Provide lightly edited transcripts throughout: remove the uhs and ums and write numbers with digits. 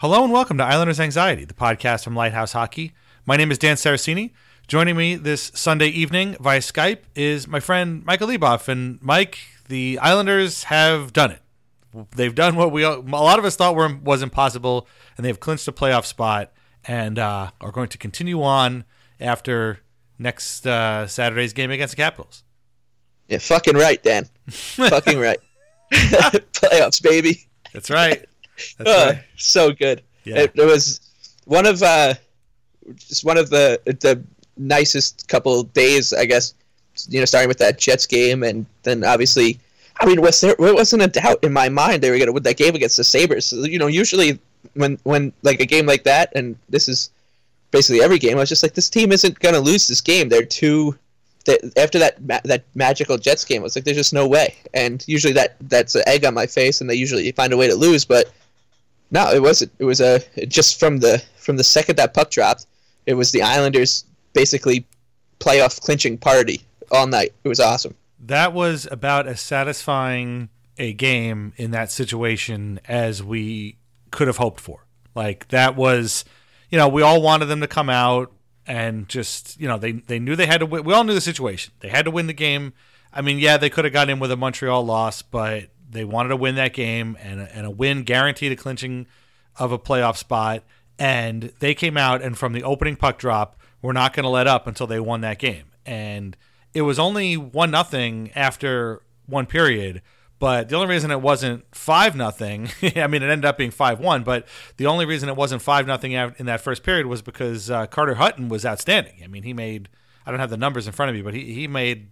Hello and welcome to Islanders Anxiety, the podcast from Lighthouse Hockey. My name is Dan Saracini. Joining me this Sunday evening via Skype is my friend Michael Lieboff. And Mike, the Islanders have done it. They've done what a lot of us thought was impossible, and they've clinched a playoff spot and are going to continue on after next Saturday's game against the Capitals. Yeah, fucking right, Dan. Fucking right. Playoffs, baby. That's right. Right. So good. Yeah. It was one of the nicest couple days, I guess, you know, starting with that Jets game, and then obviously, I mean, there wasn't a doubt in my mind they were going to win that game against the Sabres. So, you know, usually when like a game like that, and this is basically every game, I was just like, this team isn't going to lose this game. After that magical Jets game, I was like, there's just no way. And usually that's an egg on my face, and they usually find a way to lose, but no, it wasn't. It was just from the second that puck dropped, it was the Islanders basically playoff clinching party all night. It was awesome. That was about as satisfying a game in that situation as we could have hoped for. Like, that was, you know, we all wanted them to come out and just, you know, they knew they had to win. We all knew the situation. They had to win the game. I mean, yeah, they could have gotten in with a Montreal loss, but they wanted to win that game, and a win guaranteed a clinching of a playoff spot. And they came out, and from the opening puck drop, we're not going to let up until they won that game. And it was only 1-0 after one period, but the only reason it wasn't 5-0, I mean, it ended up being 5-1, but the only reason it wasn't 5-0 in that first period was because Carter Hutton was outstanding. I mean, he made, I don't have the numbers in front of me, but he made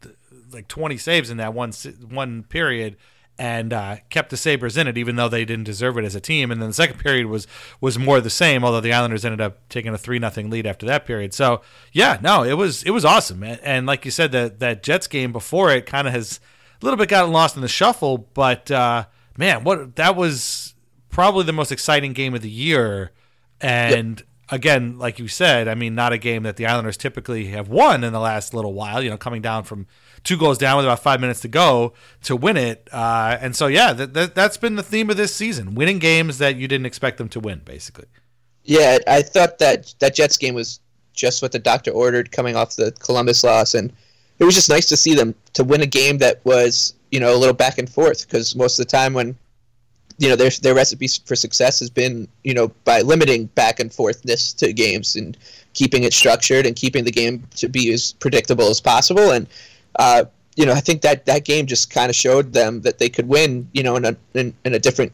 like 20 saves in that one period, and kept the Sabres in it, even though they didn't deserve it as a team. And then the second period was more the same, although the Islanders ended up taking a 3-0 lead after that period. So, yeah, no, it was awesome. And like you said, that Jets game before it kind of has a little bit gotten lost in the shuffle, but man, that was probably the most exciting game of the year. And yep. Again, like you said, I mean, not a game that the Islanders typically have won in the last little while, you know, coming down from two goals down with about 5 minutes to go to win it. And so, yeah, that's been the theme of this season, winning games that you didn't expect them to win, basically. Yeah, I thought that Jets game was just what the doctor ordered coming off the Columbus loss, and it was just nice to see them to win a game that was, you know, a little back and forth, because most of the time when, you know, their recipe for success has been, you know, by limiting back and forthness to games and keeping it structured and keeping the game to be as predictable as possible. And, you know, I think that game just kind of showed them that they could win, you know, in a different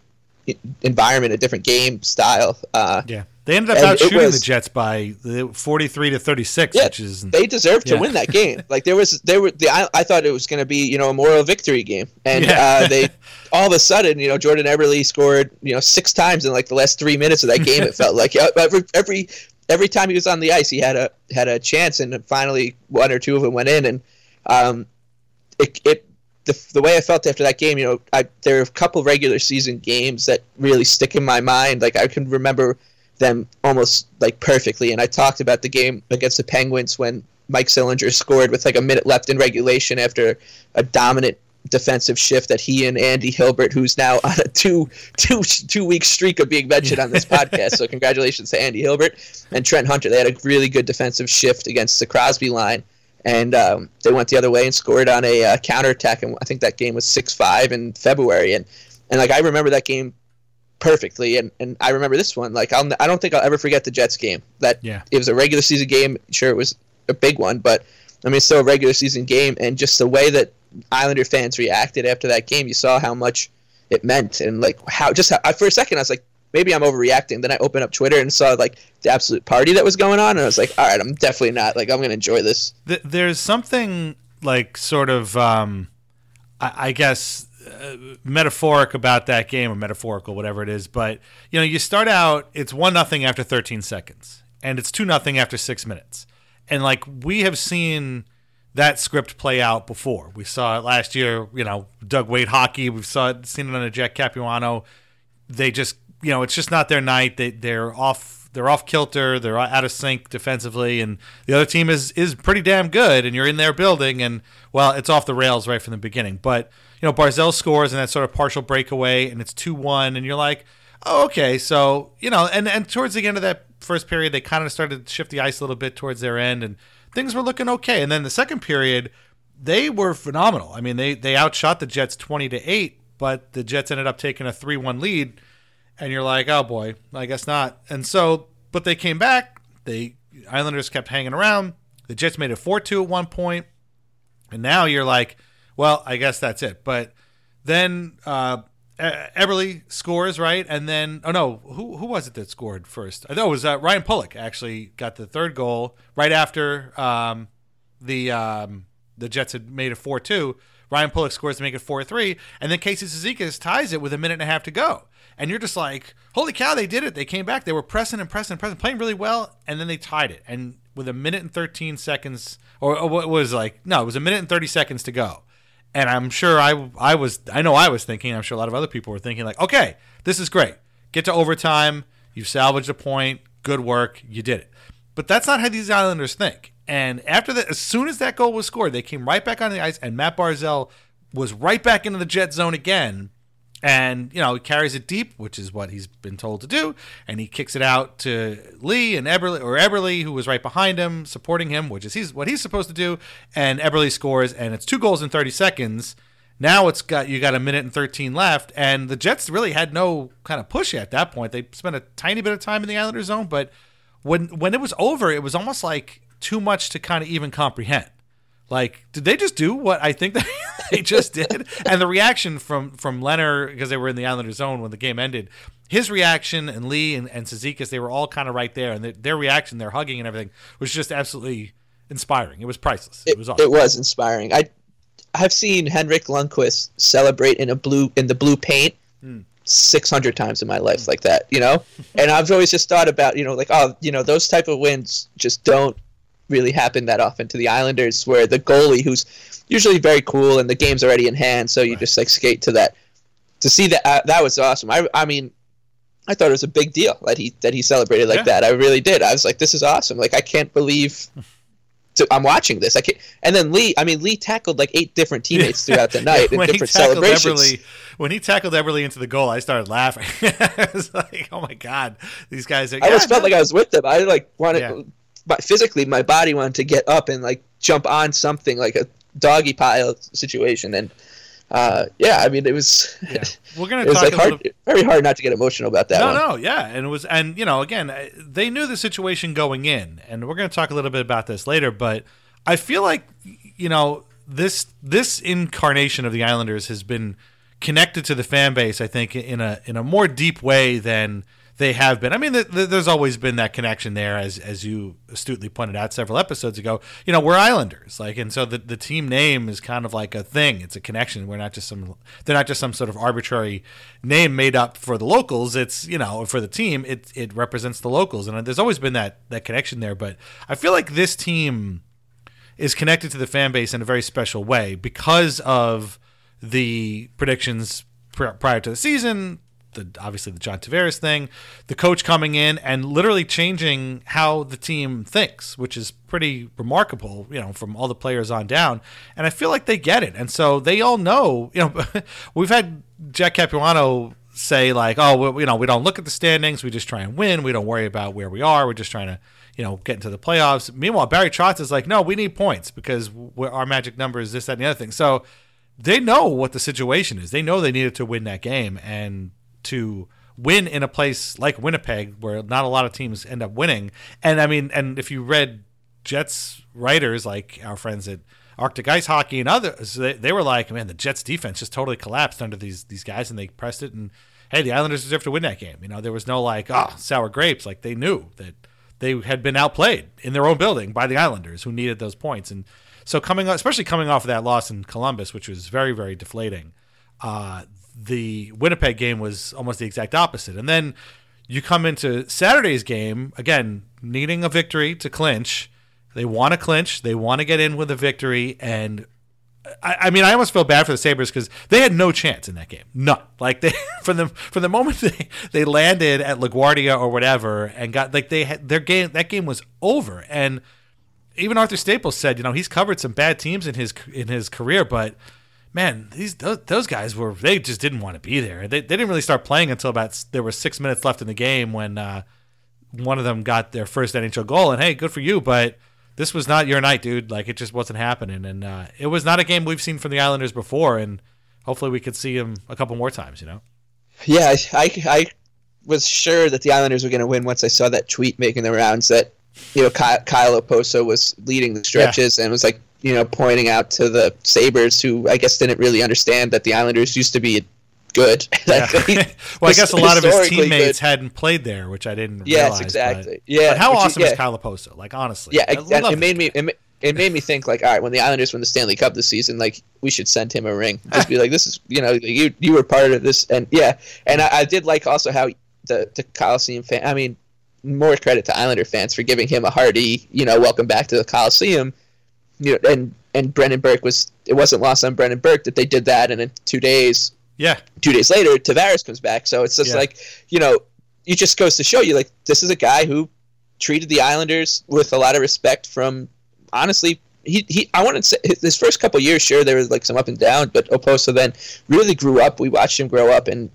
environment, a different game style. Yeah. They ended up outshooting the Jets by 43-36, yeah, which is they deserved to win that game. Like I thought it was going to be, you know, a moral victory game, and they all of a sudden, you know, Jordan Eberle scored, you know, six times in like the last 3 minutes of that game. It felt like every time he was on the ice, he had a chance, and finally one or two of them went in, and The way I felt after that game, you know, there are a couple regular season games that really stick in my mind. Like I can remember them almost like perfectly, and I talked about the game against the Penguins when Mike Sillinger scored with like a minute left in regulation after a dominant defensive shift that he and Andy Hilbert, who's now on a two-week streak of being mentioned on this podcast, so congratulations to Andy Hilbert and Trent Hunter. They had a really good defensive shift against the Crosby line, and they went the other way and scored on a counterattack, and I think that game was 6-5 in February, and like I remember that game perfectly, and I remember this one. Like I don't think I'll ever forget the Jets game. It was a regular season game. Sure, it was a big one, but I mean, it's still a regular season game. And just the way that Islander fans reacted after that game, you saw how much it meant, and like how for a second I was like, maybe I'm overreacting. Then I opened up Twitter and saw like the absolute party that was going on, and I was like, all right, I'm definitely not. Like I'm going to enjoy this. There's something like sort of I guess. Metaphoric about that game, or metaphorical, whatever it is, but you know, you start out, it's 1-0 after 13 seconds, and it's 2-0 after 6 minutes, and like we have seen that script play out before. We saw it last year, you know, Doug Weight hockey. We've seen it under Jack Capuano. They just, you know, it's just not their night. They're off kilter. They're out of sync defensively, and the other team is pretty damn good. And you're in their building, and well, it's off the rails right from the beginning. But you know, Barzal scores in that sort of partial breakaway, and it's 2-1, and you're like, oh, okay. So you know, and towards the end of that first period, they kind of started to shift the ice a little bit towards their end, and things were looking okay. And then the second period, they were phenomenal. I mean, they outshot the Jets 20-8, but the Jets ended up taking a 3-1 lead. And you're like, oh boy, I guess not. And so, but they came back. The Islanders kept hanging around. The Jets made it 4-2 at one point. And now you're like, well, I guess that's it. But then Eberle scores, right? And then, oh no, who was it that scored first? I know it was Ryan Pulock actually got the third goal right after the Jets had made it 4-2. Ryan Pulock scores to make it 4-3. And then Casey Cizikas ties it with a minute and a half to go. And you're just like, holy cow, they did it. They came back. They were pressing, playing really well. And then they tied it. And with a minute and 13 seconds, or what was like, no, it was a minute and 30 seconds to go. And I'm sure I was thinking, I'm sure a lot of other people were thinking like, okay, this is great. Get to overtime. You've salvaged a point. Good work. You did it. But that's not how these Islanders think. And after that, as soon as that goal was scored, they came right back on the ice, and Matt Barzal was right back into the Jet zone again. And, you know, he carries it deep, which is what he's been told to do. And he kicks it out to Lee and Eberle, who was right behind him, supporting him, which is what he's supposed to do. And Eberle scores, and it's 2 goals in 30 seconds. Now you got a minute and 13 left. And the Jets really had no kind of push at that point. They spent a tiny bit of time in the Islanders zone. But when it was over, it was almost like too much to kind of even comprehend. Like, did they just do what I think they just did? And the reaction from Lehner, because they were in the Islanders zone when the game ended, his reaction, and Lee and Cizikas, they were all kind of right there. And their reaction, their hugging and everything, was just absolutely inspiring. It was priceless. It was awesome. It was inspiring. I've seen Henrik Lundqvist celebrate in the blue paint 600 times in my life like that, you know? And I've always just thought about, you know, like, oh, you know, those type of wins just don't really happened that often to the Islanders, where the goalie, who's usually very cool and the game's already in hand, so you just like skate to that. To see that, that was awesome. I mean, I thought it was a big deal that he celebrated like that. I really did. I was like, this is awesome. Like, I can't believe I'm watching this. I can't. And then Lee tackled like 8 different teammates throughout the night in different celebrations. When he tackled Eberle into the goal, I started laughing. I was like, oh my God, these guys are. I almost felt like I was with them. I like wanted, but physically, my body wanted to get up and like jump on something like a doggy pile situation. And it was. Yeah. We're gonna. It was like hard, very hard not to get emotional about that. No, and it was, and again, they knew the situation going in, and we're gonna talk a little bit about this later. But I feel like this incarnation of the Islanders has been connected to the fan base, I think, in a more deep way than they have been. I mean, there's always been that connection there, as you astutely pointed out several episodes ago. We're Islanders, and so the team name is kind of like a thing. It's a connection. They're not just some sort of arbitrary name made up for the locals. It's for the team, it represents the locals, and there's always been that connection there. But I feel like this team is connected to the fan base in a very special way because of the predictions prior to the season. Obviously the John Tavares thing, the coach coming in and literally changing how the team thinks, which is pretty remarkable, from all the players on down. And I feel like they get it. And so they all know, we've had Jack Capuano say like, oh, we don't look at the standings. We just try and win. We don't worry about where we are. We're just trying to, get into the playoffs. Meanwhile, Barry Trotz is like, no, we need points because our magic number is this, that, and the other thing. So they know what the situation is. They know they needed to win that game. And to win in a place like Winnipeg, where not a lot of teams end up winning. And I mean, and if you read Jets writers, like our friends at Arctic Ice Hockey and others, they were like, man, the Jets defense just totally collapsed under these guys, and they pressed it. And hey, the Islanders deserved to win that game. There was no like, sour grapes. Like they knew that they had been outplayed in their own building by the Islanders, who needed those points. And so especially coming off of that loss in Columbus, which was very, very deflating, the Winnipeg game was almost the exact opposite. And then you come into Saturday's game, again, needing a victory to clinch. They want to clinch. They want to get in with a victory. And I almost feel bad for the Sabres because they had no chance in that game. None. Like they, from the moment they landed at LaGuardia or whatever and got like they had their game, that game was over. And even Arthur Staples said, he's covered some bad teams in his career, but man, those guys they just didn't want to be there. They didn't really start playing until there were 6 minutes left in the game when one of them got their first NHL goal. And hey, good for you, but this was not your night, dude. Like it just wasn't happening, and it was not a game we've seen from the Islanders before. And hopefully, we could see them a couple more times. Yeah, I was sure that the Islanders were going to win once I saw that tweet making the rounds that Kyle Okposo was leading the stretches and was like, pointing out to the Sabres, who I guess didn't really understand that the Islanders used to be good. Like, well, I guess a lot of his teammates hadn't played there, which I didn't realize. Yes, exactly. But how awesome is Kyle Okposo? Like, honestly. Yeah, exactly. It made me think, like, all right, when the Islanders win the Stanley Cup this season, like, we should send him a ring. Just be like, this is, you were part of this. And, and I did like also how the Coliseum fan, more credit to Islander fans for giving him a hearty, welcome back to the Coliseum. And Brendan Burke it wasn't lost on Brendan Burke that they did that, and in 2 days, 2 days later, Tavares comes back. So it's just like, it just goes to show you, like, this is a guy who treated the Islanders with a lot of respect from, honestly, I wouldn't say his first couple years, sure, there was like some up and down, but Okposo then really grew up. We watched him grow up and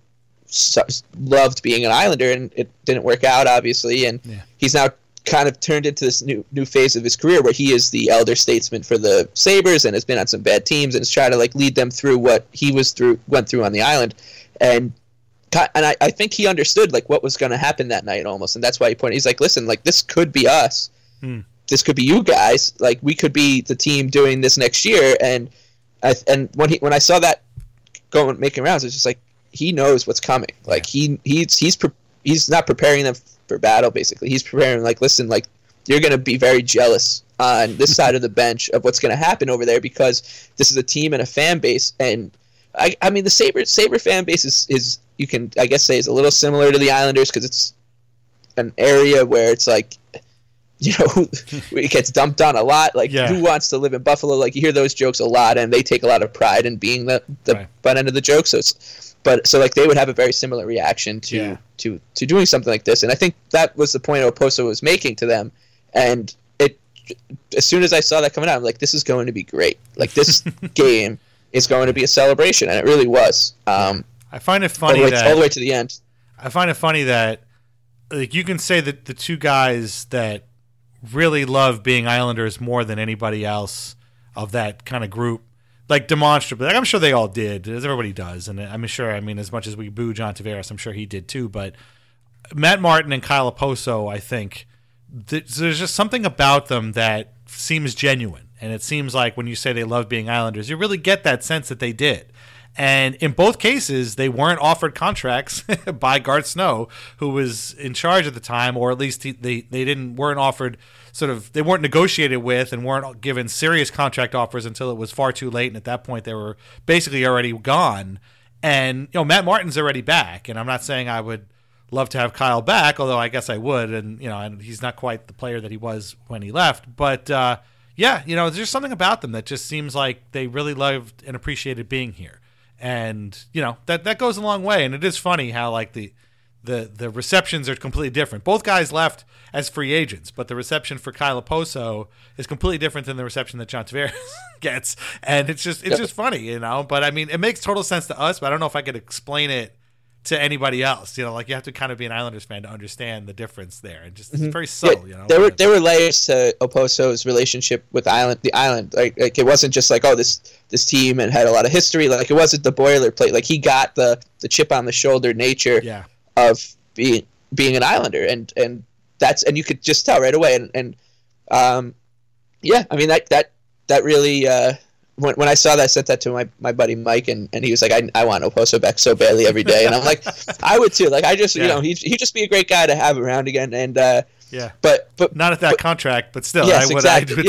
loved being an Islander, and it didn't work out, obviously, and he's now kind of turned into this new phase of his career where he is the elder statesman for the Sabres and has been on some bad teams and is trying to like lead them through what he went through on the island, and I think he understood like what was going to happen that night almost, and that's why he pointed. He's like, listen, like this could be us, this could be you guys, like we could be the team doing this next year, and when I saw that going making rounds, it's just like he knows what's coming, like he's not preparing them for battle, basically. He's preparing, like, listen, like, you're going to be very jealous on this side of the bench of what's going to happen over there because this is a team and a fan base. And, I mean, the Sabre fan base is you can, I guess, say is a little similar to the Islanders because it's an area where it's, like, it gets dumped on a lot. Like, who wants to live in Buffalo? Like, you hear those jokes a lot, and they take a lot of pride in being the butt end of the joke. So it's... But so like they would have a very similar reaction to doing something like this, and I think that was the point Okposo was making to them, and it as soon as I saw that coming out, I'm like, this is going to be great. Like, this game is going to be a celebration, and it really was. I find it funny all the way to the end. I find it funny that, like, you can say that the two guys that really love being Islanders more than anybody else of that kind of group, like, demonstrably, like, I'm sure they all did, as everybody does, and I'm sure, I mean, as much as we boo John Tavares, I'm sure he did too, but Matt Martin and Kyle Okposo, I think, there's just something about them that seems genuine, and it seems like when you say they love being Islanders, you really get that sense that they did. And in both cases, they weren't offered contracts by Garth Snow, who was in charge at the time, or at least they weren't negotiated with and weren't given serious contract offers until it was far too late. And at that point, they were basically already gone. And, you know, Matt Martin's already back. And I'm not saying I would love to have Kyle back, although I guess I would. And, you know, and he's not quite the player that he was when he left. But, yeah, you know, there's something about them that just seems like they really loved and appreciated being here. And, you know, that goes a long way. And it is funny how, like, the receptions are completely different. Both guys left as free agents, but the reception for Kyle Okposo is completely different than the reception that John Tavares gets. And it's just funny, you know. But, I mean, it makes total sense to us, but I don't know if I could explain it to anybody else. You know, like, you have to kind of be an Islanders fan to understand the difference there. And just it's very subtle, yeah, you know. There were layers to Okposo's relationship with the island. Like it wasn't just like, oh, this team and had a lot of history. Like, it wasn't the boilerplate. Like, he got the chip on the shoulder nature of being an Islander, and that's, and you could just tell right away. And I mean, that really when I saw that, I sent that to my buddy Mike, and he was like, I want Okposo back so badly every day, and I'm like, I would too. Like, I just you know, he'd just be a great guy to have around again, and yeah, but not at that contract, but still, yes, I would too.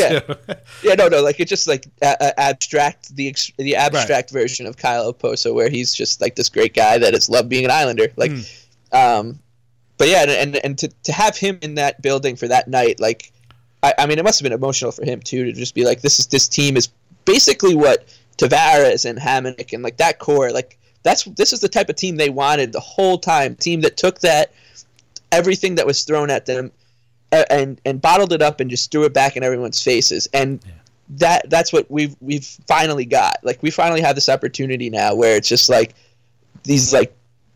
Yeah, no, like, it's just like abstract version of Kyle Okposo, where he's just like this great guy that has loved being an Islander, like, but yeah, and to have him in that building for that night, like, I mean, it must have been emotional for him too, to just be like, this team is basically what Tavares and Hamonic and, like, that core, like, this is the type of team they wanted the whole time. Team that took that everything that was thrown at them and bottled it up and just threw it back in everyone's faces. And that's what we've finally got. Like, we finally have this opportunity now where it's just like these, like,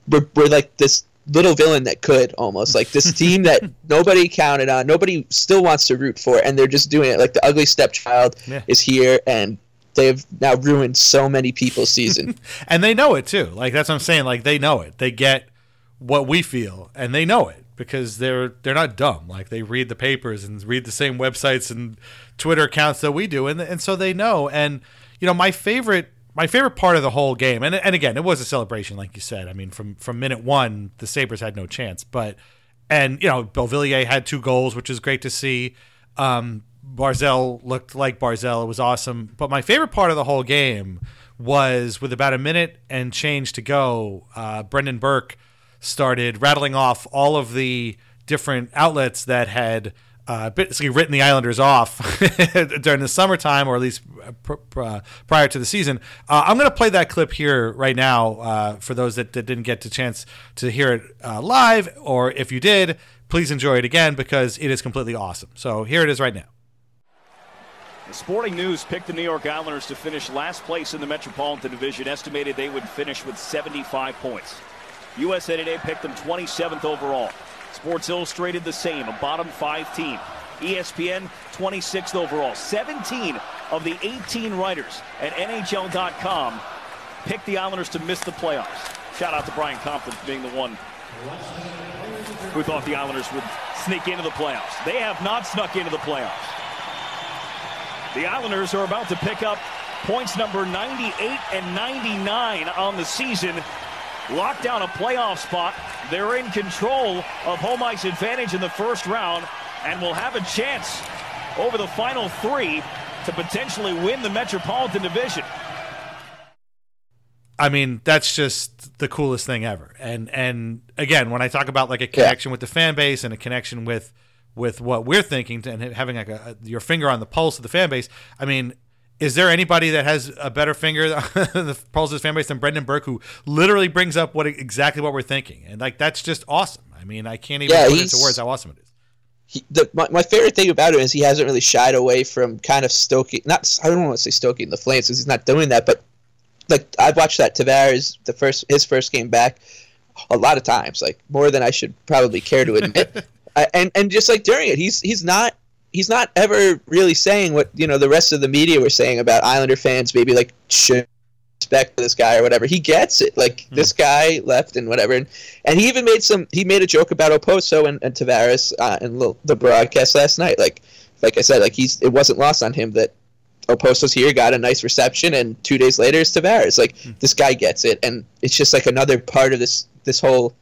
we're like this little villain that could, almost, like, this team that nobody counted on, nobody still wants to root for, and they're just doing it. Like, the ugly stepchild is here, and they've now ruined so many people's season. And they know it too. Like, that's what I'm saying. Like, they know it. They get what we feel, and they know it because they're not dumb. Like, they read the papers and read the same websites and Twitter accounts that we do, and so they know. And, you know, my favorite part of the whole game, and again, it was a celebration, like you said. I mean, from minute one, the Sabres had no chance. But, and, you know, Beauvillier had 2 goals, which is great to see. Barzal looked like Barzal. It was awesome. But my favorite part of the whole game was, with about a minute and change to go, Brendan Burke started rattling off all of the different outlets that had basically written the Islanders off during the summertime, or at least prior to the season. I'm going to play that clip here right now for those that didn't get the chance to hear it live, or if you did, please enjoy it again because it is completely awesome. So here it is right now. Sporting News picked the New York Islanders to finish last place in the Metropolitan Division, estimated they would finish with 75 points. USA Today picked them 27th overall. Sports Illustrated the same, a bottom 5 team. ESPN, 26th overall. 17 of the 18 writers at NHL.com picked the Islanders to miss the playoffs. Shout out to Brian Compton for being the one who thought the Islanders would sneak into the playoffs. They have not snuck into the playoffs. The Islanders are about to pick up points number 98 and 99 on the season. Locked down a playoff spot. They're in control of home ice advantage in the first round and will have a chance over the final 3 to potentially win the Metropolitan Division. I mean, that's just the coolest thing ever. And again, when I talk about, like, a connection with the fan base and a connection with what we're thinking and having, like, your finger on the pulse of the fan base, I mean, is there anybody that has a better finger on the pulse of his fan base than Brendan Burke, who literally brings up exactly what we're thinking? And, like, that's just awesome. I mean, I can't even put into words how awesome it is. My favorite thing about him is he hasn't really shied away from kind of stoking. Not I don't want to say stoking the flames because he's not doing that, but like I've watched that Tavares his first game back a lot of times, like more than I should probably care to admit. And just like during it, he's not ever really saying what the rest of the media were saying about Islander fans maybe like should respect this guy or whatever. He gets it, like this guy left and whatever, and he even made a joke about Okposo and Tavares in the broadcast last night. Like I said, like it wasn't lost on him that Okposo's here, got a nice reception, and 2 days later it's Tavares. Like this guy gets it, and it's just like another part of this whole.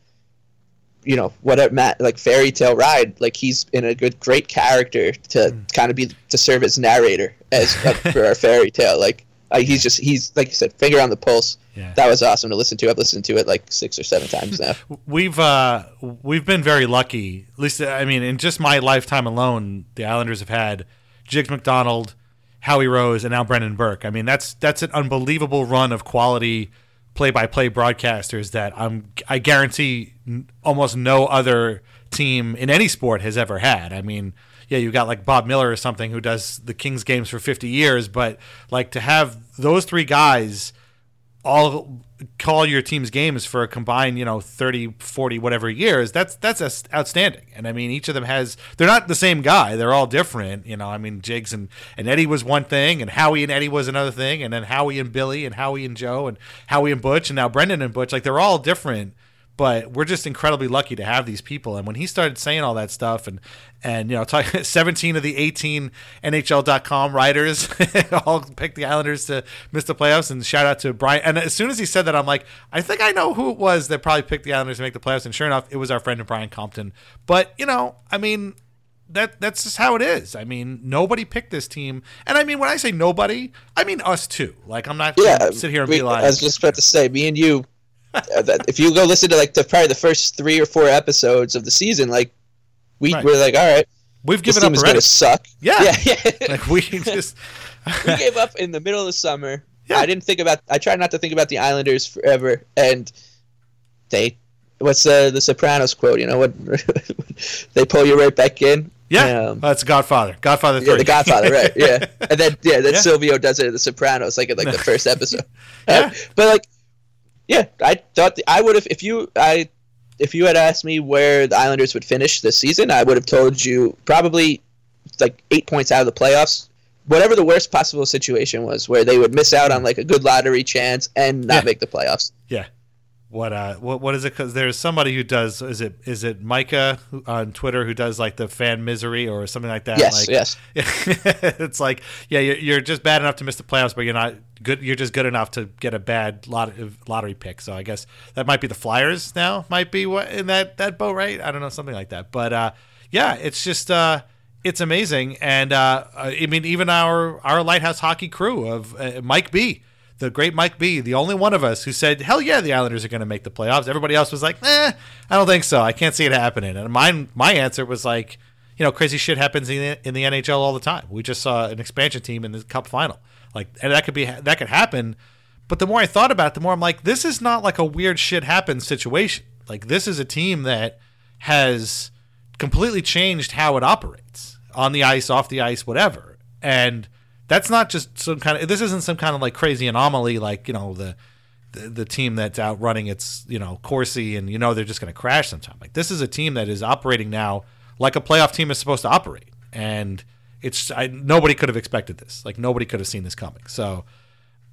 Whatever Matt, like fairy tale ride, like he's in a great character to kind of be to serve as narrator as for our fairy tale. Like he's like you said, finger on the pulse. Yeah. That was awesome to listen to. I've listened to it like 6 or 7 times now. We've been very lucky. At least I mean, in just my lifetime alone, the Islanders have had Jiggs McDonald, Howie Rose, and now Brendan Burke. I mean, that's an unbelievable run of quality play-by-play broadcasters that I guarantee almost no other team in any sport has ever had. I mean, yeah, you got like Bob Miller or something who does the Kings games for 50 years, but like to have those three guys all call your team's games for a combined, 30, 40, whatever years, that's outstanding. And I mean, each of them they're not the same guy. They're all different. I mean, Jiggs and Eddie was one thing, and Howie and Eddie was another thing, and then Howie and Billy and Howie and Joe and Howie and Butch and now Brendan and Butch, like they're all different, but we're just incredibly lucky to have these people. And when he started saying all that stuff and talking 17 of the 18 NHL.com writers all picked the Islanders to miss the playoffs, and shout out to Brian. And as soon as he said that, I'm like, I think I know who it was that probably picked the Islanders to make the playoffs. And sure enough, it was our friend Brian Compton. But, I mean, that's just how it is. I mean, nobody picked this team. And I mean, when I say nobody, I mean us too. Like, I'm not going to sit here and be like. I was just about to say, me and you. If you go listen to like probably the first 3 or 4 episodes of the season, like we're like, all right, we've given up. This team is going to suck. Yeah. Like we gave up in the middle of the summer. Yeah. I tried not to think about the Islanders forever, and what's the Sopranos quote? What they pull you right back in. Yeah, that's Godfather. Godfather 3. Yeah, the Godfather, right? Yeah, and then Silvio does it in the Sopranos, like in the first episode. But like. Yeah, I thought I would have if you had asked me where the Islanders would finish this season, I would have told you probably like 8 points out of the playoffs, whatever the worst possible situation was, where they would miss out on like a good lottery chance and not make the playoffs. Yeah, what is it? Because there's somebody who does is it Micah on Twitter who does like the fan misery or something like that. Yes. It's like you're just bad enough to miss the playoffs, but you're not. Good, you're just good enough to get a bad lottery pick. So I guess that might be the Flyers now. Might be in that boat, right? I don't know, something like that. But it's just it's amazing. And I mean, even our Lighthouse Hockey crew of Mike B, the great Mike B, the only one of us who said, "Hell yeah, the Islanders are going to make the playoffs." Everybody else was like, "Eh, I don't think so. I can't see it happening." And my answer was like, crazy shit happens in the NHL all the time. We just saw an expansion team in the Cup final. Like, and that could happen. But the more I thought about it, the more I'm like, this is not like a weird shit happens situation. Like, this is a team that has completely changed how it operates on the ice, off the ice, whatever. And that's not just this isn't some kind of like crazy anomaly, like, the team that's out running its, Corsi and, they're just going to crash sometime. Like, this is a team that is operating now like a playoff team is supposed to operate. And nobody could have expected this. Like, nobody could have seen this coming. So,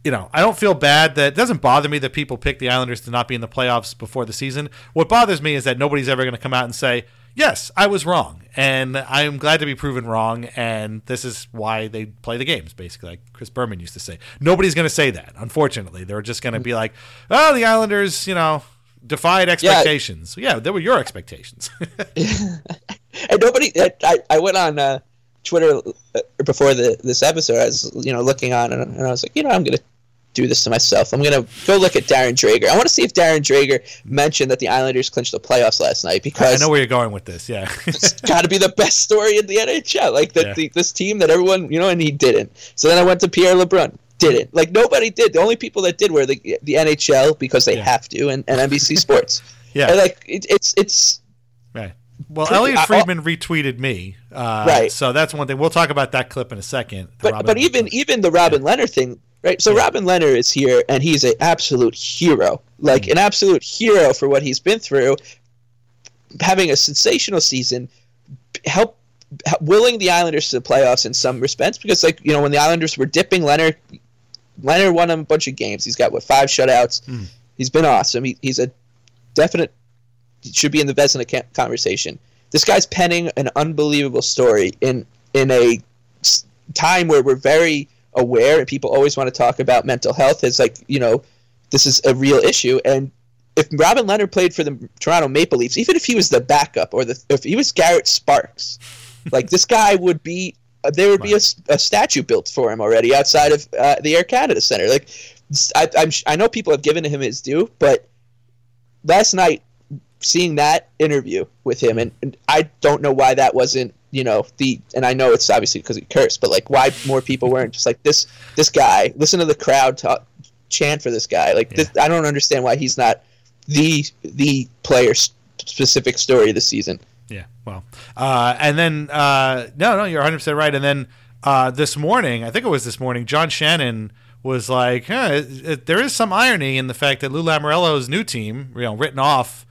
I don't feel bad that it doesn't bother me that people pick the Islanders to not be in the playoffs before the season. What bothers me is that nobody's ever going to come out and say, yes, I was wrong, and I'm glad to be proven wrong, and this is why they play the games, basically, like Chris Berman used to say. Nobody's going to say that, unfortunately. They're just going to be like, oh, the Islanders, defied expectations. Yeah, they were your expectations. And nobody – I went on Twitter before this episode. I was looking on and I was like, I'm gonna do this to myself. I'm gonna go look at Darren Drager. I want to see if Darren Drager mentioned that the Islanders clinched the playoffs last night, because I know where you're going with this. Yeah, it's got to be the best story in the NHL. Like this team that everyone and he didn't. So then I went to Pierre LeBrun. Didn't, like, nobody did. The only people that did were the NHL because they have to and NBC Sports. Yeah, and, like it's. Right. Well, Elliot Friedman retweeted me, right? So that's one thing. We'll talk about that clip in a second. But even the Robin Lehner thing, right? So Robin Lehner is here, and he's an absolute hero, like an absolute hero for what he's been through, having a sensational season, willing the Islanders to the playoffs in some respects, because when the Islanders were dipping, Lehner won him a bunch of games. He's got 5 shutouts. Mm. He's been awesome. He's a definite. Should be in the Vezina conversation. This guy's penning an unbelievable story in a time where we're very aware and people always want to talk about mental health as this is a real issue. And if Robin Lehner played for the Toronto Maple Leafs, even if he was the backup or if he was Garrett Sparks, this guy would be a statue built for him already outside of the Air Canada Center. I know people have given him his due, but last night, seeing that interview with him, and I don't know why that wasn't, and I know it's obviously because he cursed, but why more people weren't just this guy, listen to the crowd chant for this guy. I don't understand why he's not the player specific story this season. Yeah. Well, and then, no, you're 100% right. And then, this morning, I think it was this morning, John Shannon was like, there is some irony in the fact that Lou Lamoriello's new team, written off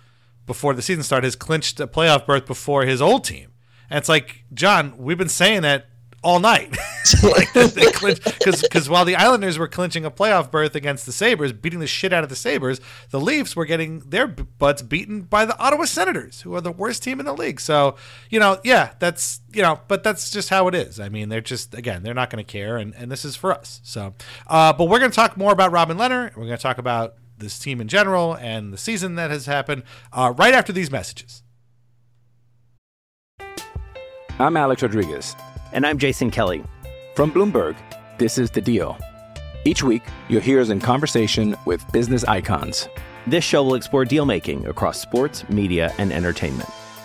before the season started, has clinched a playoff berth before his old team. And it's John, we've been saying that all night. Because while the Islanders were clinching a playoff berth against the Sabres, beating the shit out of the Sabres, the Leafs were getting their butts beaten by the Ottawa Senators, who are the worst team in the league. So, that's, but that's just how it is. I mean, they're just, again, they're not going to care, and this is for us. So, but we're going to talk more about Robin Lehner. We're going to talk about this team in general and the season that has happened right after these messages. I'm Alex Rodriguez. And I'm Jason Kelly. From Bloomberg, this is The Deal. Each week, you'll hear us in conversation with business icons. This show will explore deal-making across sports, media, and entertainment.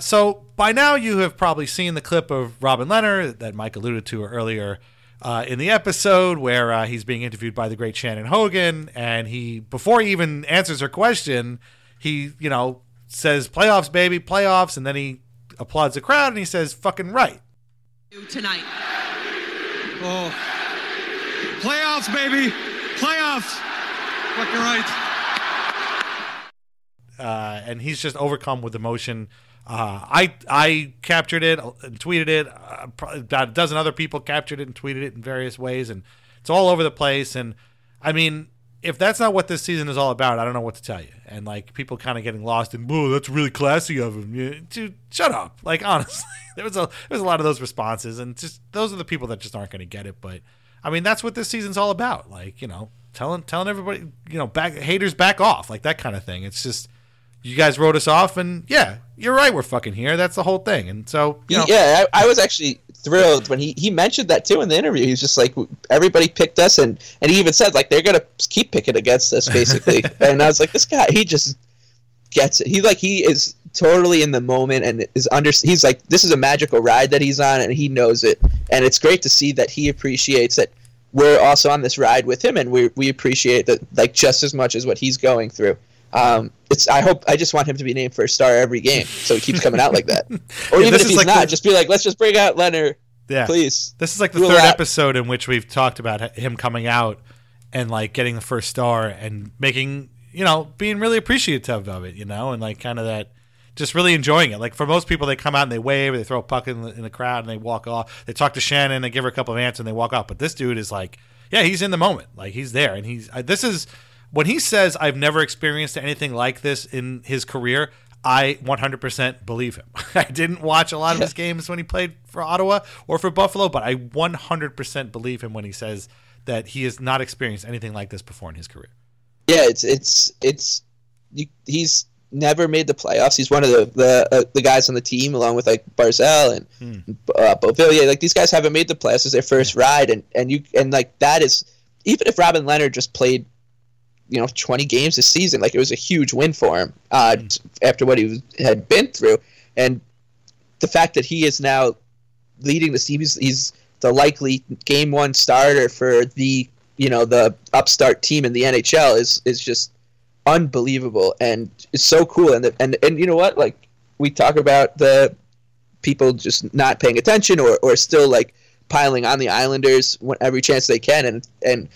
So by now you have probably seen the clip of Robin Lehner that Mike alluded to earlier in the episode where he's being interviewed by the great Shannon Hogan, and he, before he even answers her question, he, says, "Playoffs, baby, playoffs," and then he applauds the crowd and he says, "Fucking right." Tonight. Oh. Playoffs, baby. Playoffs. Fucking right. And he's just overcome with emotion. I captured it and tweeted it. Probably about a dozen other people captured it and tweeted it in various ways, and it's all over the place. And I mean, if that's not what this season is all about, I don't know what to tell you. And people kind of getting lost in, "Whoa, that's really classy of him." Yeah, dude, shut up. Honestly, there was a lot of those responses, and just those are the people that just aren't going to get it. But I mean, that's what this season's all about. Telling everybody, haters back off, that kind of thing. It's just, you guys wrote us off, and yeah, you're right, we're fucking here. That's the whole thing. And so, Yeah, I was actually thrilled when he mentioned that, too, in the interview. He was just everybody picked us, and he even said, they're going to keep picking against us, basically. And I was this guy, he just gets it. He is totally in the moment and is he's this is a magical ride that he's on, and he knows it. And it's great to see that he appreciates that we're also on this ride with him, and we appreciate that, just as much as what he's going through. I just want him to be named first star every game, so he keeps coming out like that. Or even if he's not, just be let's just bring out Lehner, yeah, please. This is the third episode in which we've talked about him coming out and getting the first star and making, being really appreciative of it, and kind of that, just really enjoying it. For most people, they come out and they wave, or they throw a puck in the crowd and they walk off. They talk to Shannon, they give her a couple of answers, and they walk off. But this dude is he's in the moment, he's there, and he's this is. When he says, I've never experienced anything like this in his career, I 100% believe him. I didn't watch a lot of his games when he played for Ottawa or for Buffalo, but I 100% believe him when he says that he has not experienced anything like this before in his career. Yeah, he's never made the playoffs. He's one of the guys on the team, along with like Barzal and Beauvillier. Like, these guys haven't made the playoffs. It's their first ride, and like that is, even if Robin Lehner just played, 20 games this season, like, it was a huge win for him after what he had been through, and the fact that he is now leading the team, he's the likely game one starter for the the upstart team in the NHL is just unbelievable, and it's so cool. And you know what, like, we talk about the people just not paying attention or still like piling on the Islanders when, every chance they can, and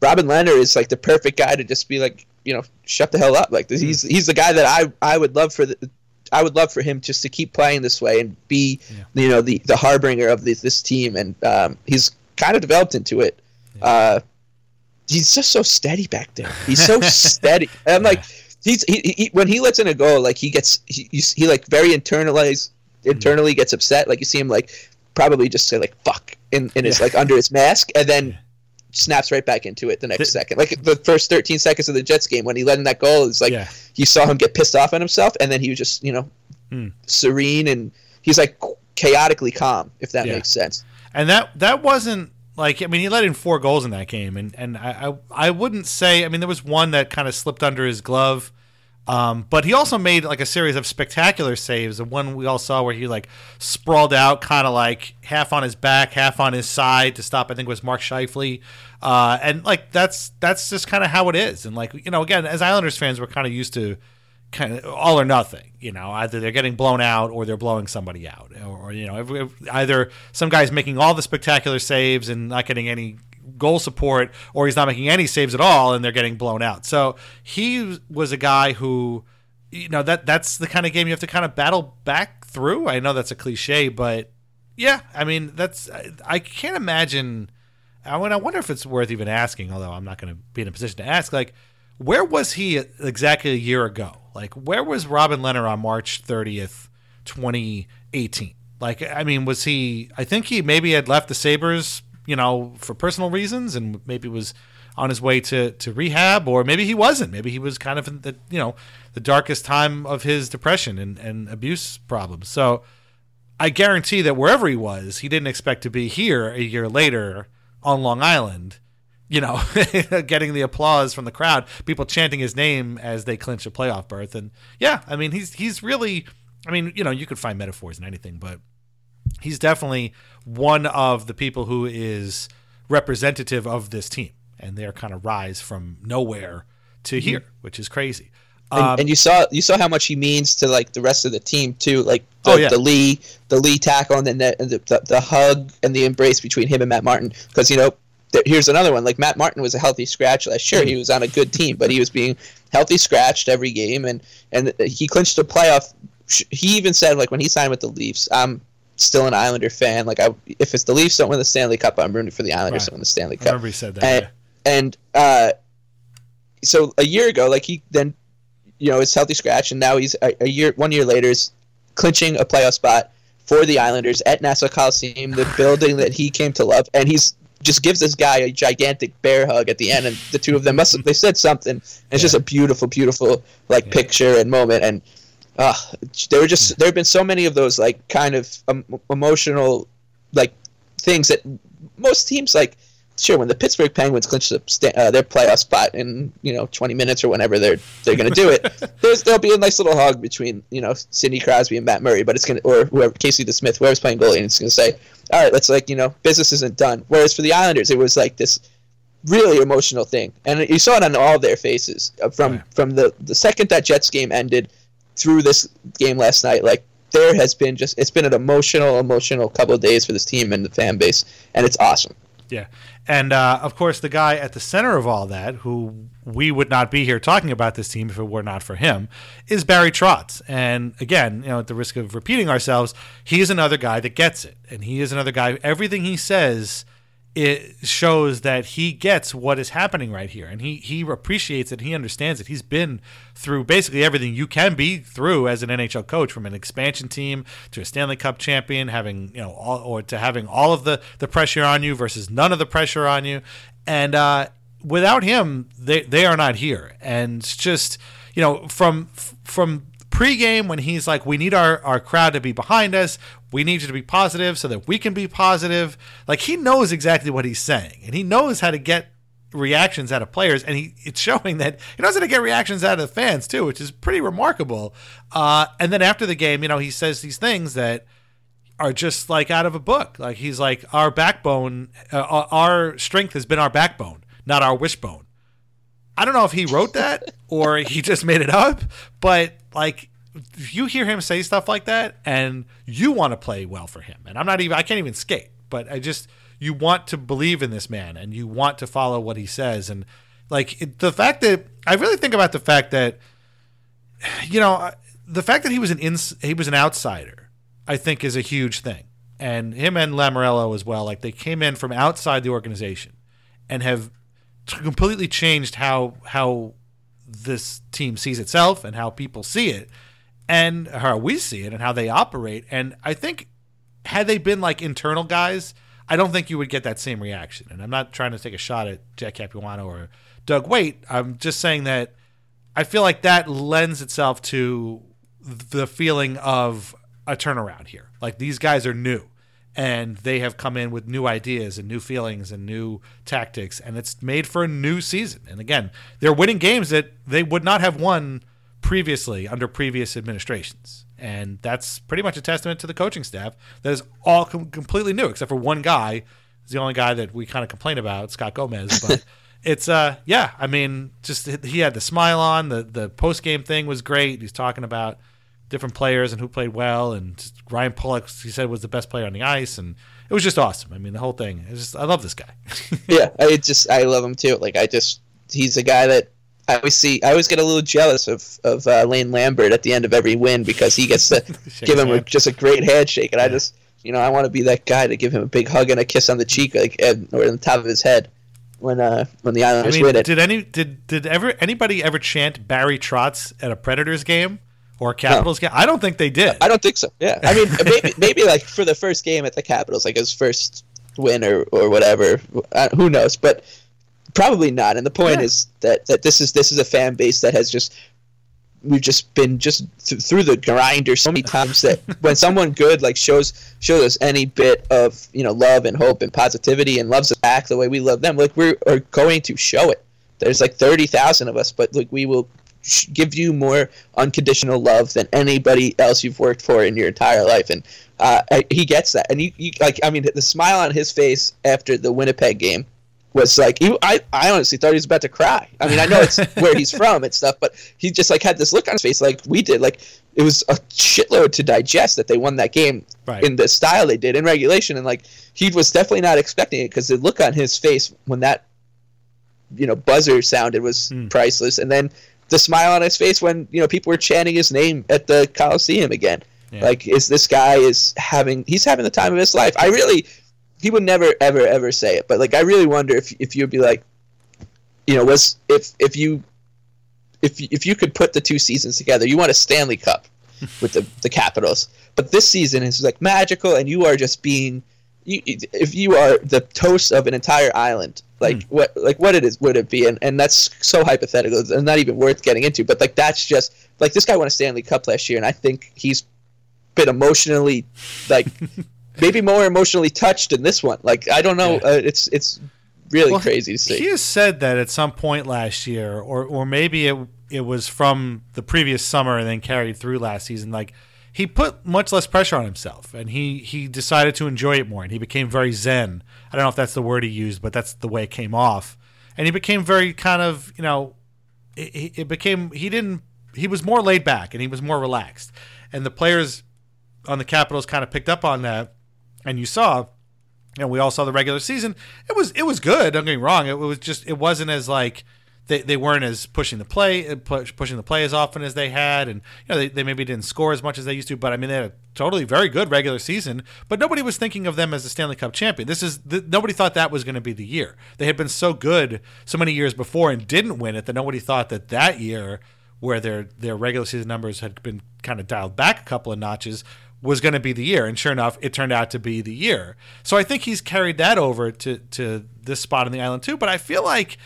Robin Lehner is like the perfect guy to just be like, shut the hell up. Like, he's the guy that I would love for him just to keep playing this way and be the harbinger of this team, and he's kind of developed into it. Yeah. He's just so steady back there. He's so steady. And I'm like, he when he lets in a goal, like, he very internally gets upset. Like, you see him like probably just say like fuck in his like under his mask, and then snaps right back into it the next second. Like, the first 13 seconds of the Jets game when he let in that goal, it's like you saw him get pissed off at himself, and then he was just serene, and he's like chaotically calm, if that makes sense. And that wasn't. Like, I mean, he let in 4 goals in that game, and I wouldn't say – I mean, there was one that kind of slipped under his glove, but he also made, like, a series of spectacular saves. The one we all saw where he, like, sprawled out kind of, like, half on his back, half on his side to stop, I think it was Mark Scheifele. And, like, that's just kind of how it is. And, like, again, as Islanders fans, we're kind of used to kind of all or nothing, either they're getting blown out or they're blowing somebody out, or either some guy's making all the spectacular saves and not getting any goal support, or he's not making any saves at all and they're getting blown out. So he was a guy who, that's the kind of game you have to kind of battle back through. I know that's a cliche, but yeah, I mean, I can't imagine. I wonder if it's worth even asking, although I'm not going to be in a position to ask, like, where was he exactly a year ago? Like, where was Robin Lehner on March 30th, 2018? Like, I mean, was he – I think he maybe had left the Sabres, for personal reasons, and maybe was on his way to rehab, or maybe he wasn't. Maybe he was kind of in the darkest time of his depression and abuse problems. So I guarantee that wherever he was, he didn't expect to be here a year later on Long Island, getting the applause from the crowd, people chanting his name as they clinch a playoff berth. And yeah, I mean, he's really, I mean, you could find metaphors in anything, but he's definitely one of the people who is representative of this team and their kind of rise from nowhere to here, which is crazy. And you saw how much he means to like the rest of the team too, like the Lee tackle, and then the hug and the embrace between him and Matt Martin, because here's another one. Like, Matt Martin was a healthy scratch last year. He was on a good team, but he was being healthy scratched every game, and he clinched a playoff. He even said, like, when he signed with the Leafs, I'm still an Islander fan. Like, if it's the Leafs don't win the Stanley Cup, I'm rooting for the Islanders to win the Stanley Cup. I remember he said that. So a year ago, like, he then, it's healthy scratch, and now he's one year later is clinching a playoff spot for the Islanders at Nassau Coliseum, the building that he came to love, and he's just gives this guy a gigantic bear hug at the end, and the two of them they said something. And it's just a beautiful, beautiful like picture and moment. And there have been so many of those like kind of emotional like things that most teams like. Sure, when the Pittsburgh Penguins clinch their playoff spot in 20 minutes or whenever they're going to do it, there'll be a nice little hug between Sidney Crosby and Matt Murray, but it's going to, or whoever, Casey DeSmith, whoever's playing goalie, and it's going to say, all right, let's like business isn't done. Whereas for the Islanders, it was like this really emotional thing, and you saw it on all their faces from the second that Jets game ended through this game last night, like. There has been it's been an emotional couple of days for this team and the fan base, and it's awesome. Yeah. And, of course, the guy at the center of all that, who we would not be here talking about this team if it were not for him, is Barry Trotz. And, again, at the risk of repeating ourselves, he's another guy that gets it. And he is another guy – everything he says it shows that he gets what is happening right here, and he appreciates it. He understands it. He's been through basically everything you can be through as an NHL coach, from an expansion team to a Stanley Cup champion, having, you know, all, or to having all of the pressure on you versus none of the pressure on you. And without him, they are not here. And it's just, you know, from pregame when he's like, we need our crowd to be behind us. We need you to be positive so that we can be positive. Like, he knows exactly what he's saying, and he knows how to get reactions out of players, and it's showing that he knows how to get reactions out of the fans too, which is pretty remarkable. And then after the game, you know, he says these things that are just like out of a book. Like, he's like, our backbone, our strength has been our backbone, not our wishbone. I don't know if he wrote that or he just made it up, but like, you hear him say stuff like that, and you want to play well for him. And I can't even skate, but you want to believe in this man, and you want to follow what he says. And like, I really think about the fact that, you know, the fact that he was an outsider, I think, is a huge thing. And him and Lamorello as well, like, they came in from outside the organization and have completely changed how this team sees itself and how people see it. And how we see it and how they operate. And I think had they been like internal guys, I don't think you would get that same reaction. And I'm not trying to take a shot at Jack Capuano or Doug Weight. I'm just saying that I feel like that lends itself to the feeling of a turnaround here. Like, these guys are new, and they have come in with new ideas and new feelings and new tactics, and it's made for a new season. And again, they're winning games that they would not have won previously under previous administrations, and that's pretty much a testament to the coaching staff that is all completely new, except for one guy. He's the only guy that we kind of complain about, Scott Gomez. But it's yeah, I mean, just he had the smile on. The post game thing was great. He's talking about different players and who played well, and Ryan Pulock, he said, was the best player on the ice, and it was just awesome. I mean, the whole thing. I love this guy. Yeah, I love him too. Like, he's a guy that. I always get a little jealous of Lane Lambert at the end of every win, because he gets to give him just a great handshake, and yeah. I just, you know, I want to be that guy to give him a big hug and a kiss on the cheek, like, or on the top of his head when the Islanders win it. Did anybody ever chant Barry Trotz at a Predators game or a Capitals game? I don't think they did. I don't think so. Yeah, I mean, maybe like for the first game at the Capitals, like his first win or whatever. Who knows? But. Probably not, and the point is that this is a fan base that has we've just been through the grinder so many times that when someone good like shows us any bit of, you know, love and hope and positivity and loves us back the way we love them, like, we are going to show it. There's like 30,000 of us, but like, we will give you more unconditional love than anybody else you've worked for in your entire life, and he gets that, and you like, I mean, the smile on his face after the Winnipeg game. Was like, I honestly thought he was about to cry. I mean, I know it's where he's from and stuff, but he just like had this look on his face, like we did. Like, it was a shitload to digest that they won that game in the style they did in regulation, and like, he was definitely not expecting it, because the look on his face when that, you know, buzzer sounded was priceless, and then the smile on his face when, you know, people were chanting his name at the Coliseum again. Yeah. Like, this guy is having the time of his life. He would never, ever, ever say it, but like, I really wonder if you'd be like, you know, if you could put the two seasons together, you want a Stanley Cup with the Capitals, but this season is like magical, and you are just being, if you are the toast of an entire island, like what it is would it be, and that's so hypothetical, it's not even worth getting into, but like, that's just like, this guy won a Stanley Cup last year, and I think he's been emotionally like. Maybe more emotionally touched in this one. Like, I don't know. Yeah. It's really crazy to see. He has said that at some point last year, or maybe it was from the previous summer and then carried through last season. Like, he put much less pressure on himself, and he decided to enjoy it more, and he became very zen. I don't know if that's the word he used, but that's the way it came off. And he became very kind of, you know, he was more laid back, and he was more relaxed. And the players on the Capitals kind of picked up on that. And you saw, and we all saw the regular season. It was good. Don't get me wrong. It wasn't as like they weren't as pushing the play as often as they had, and you know they maybe didn't score as much as they used to. But I mean, they had a totally very good regular season, but nobody was thinking of them as the Stanley Cup champion. Nobody thought that was going to be the year. They had been so good so many years before and didn't win it that nobody thought that year, where their regular season numbers had been kind of dialed back a couple of notches, was going to be the year. And sure enough, it turned out to be the year. So I think he's carried that over to this spot on the island too. But I feel like,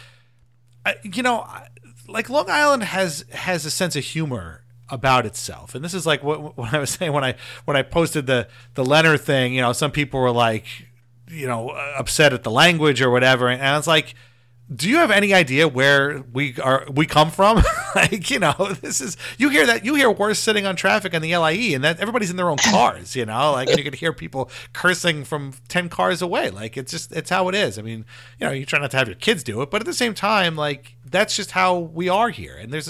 you know, like Long Island has a sense of humor about itself. And this is like what I was saying when I posted the Leonard thing. You know, some people were like, you know, upset at the language or whatever. And I was like, do you have any idea where we come from? Like, you know, you hear worse sitting on traffic on the LIE, and that everybody's in their own cars, you know, like, and you can hear people cursing from 10 cars away. Like, it's how it is. I mean, you know, you try not to have your kids do it, but at the same time, like, that's just how we are here. And there's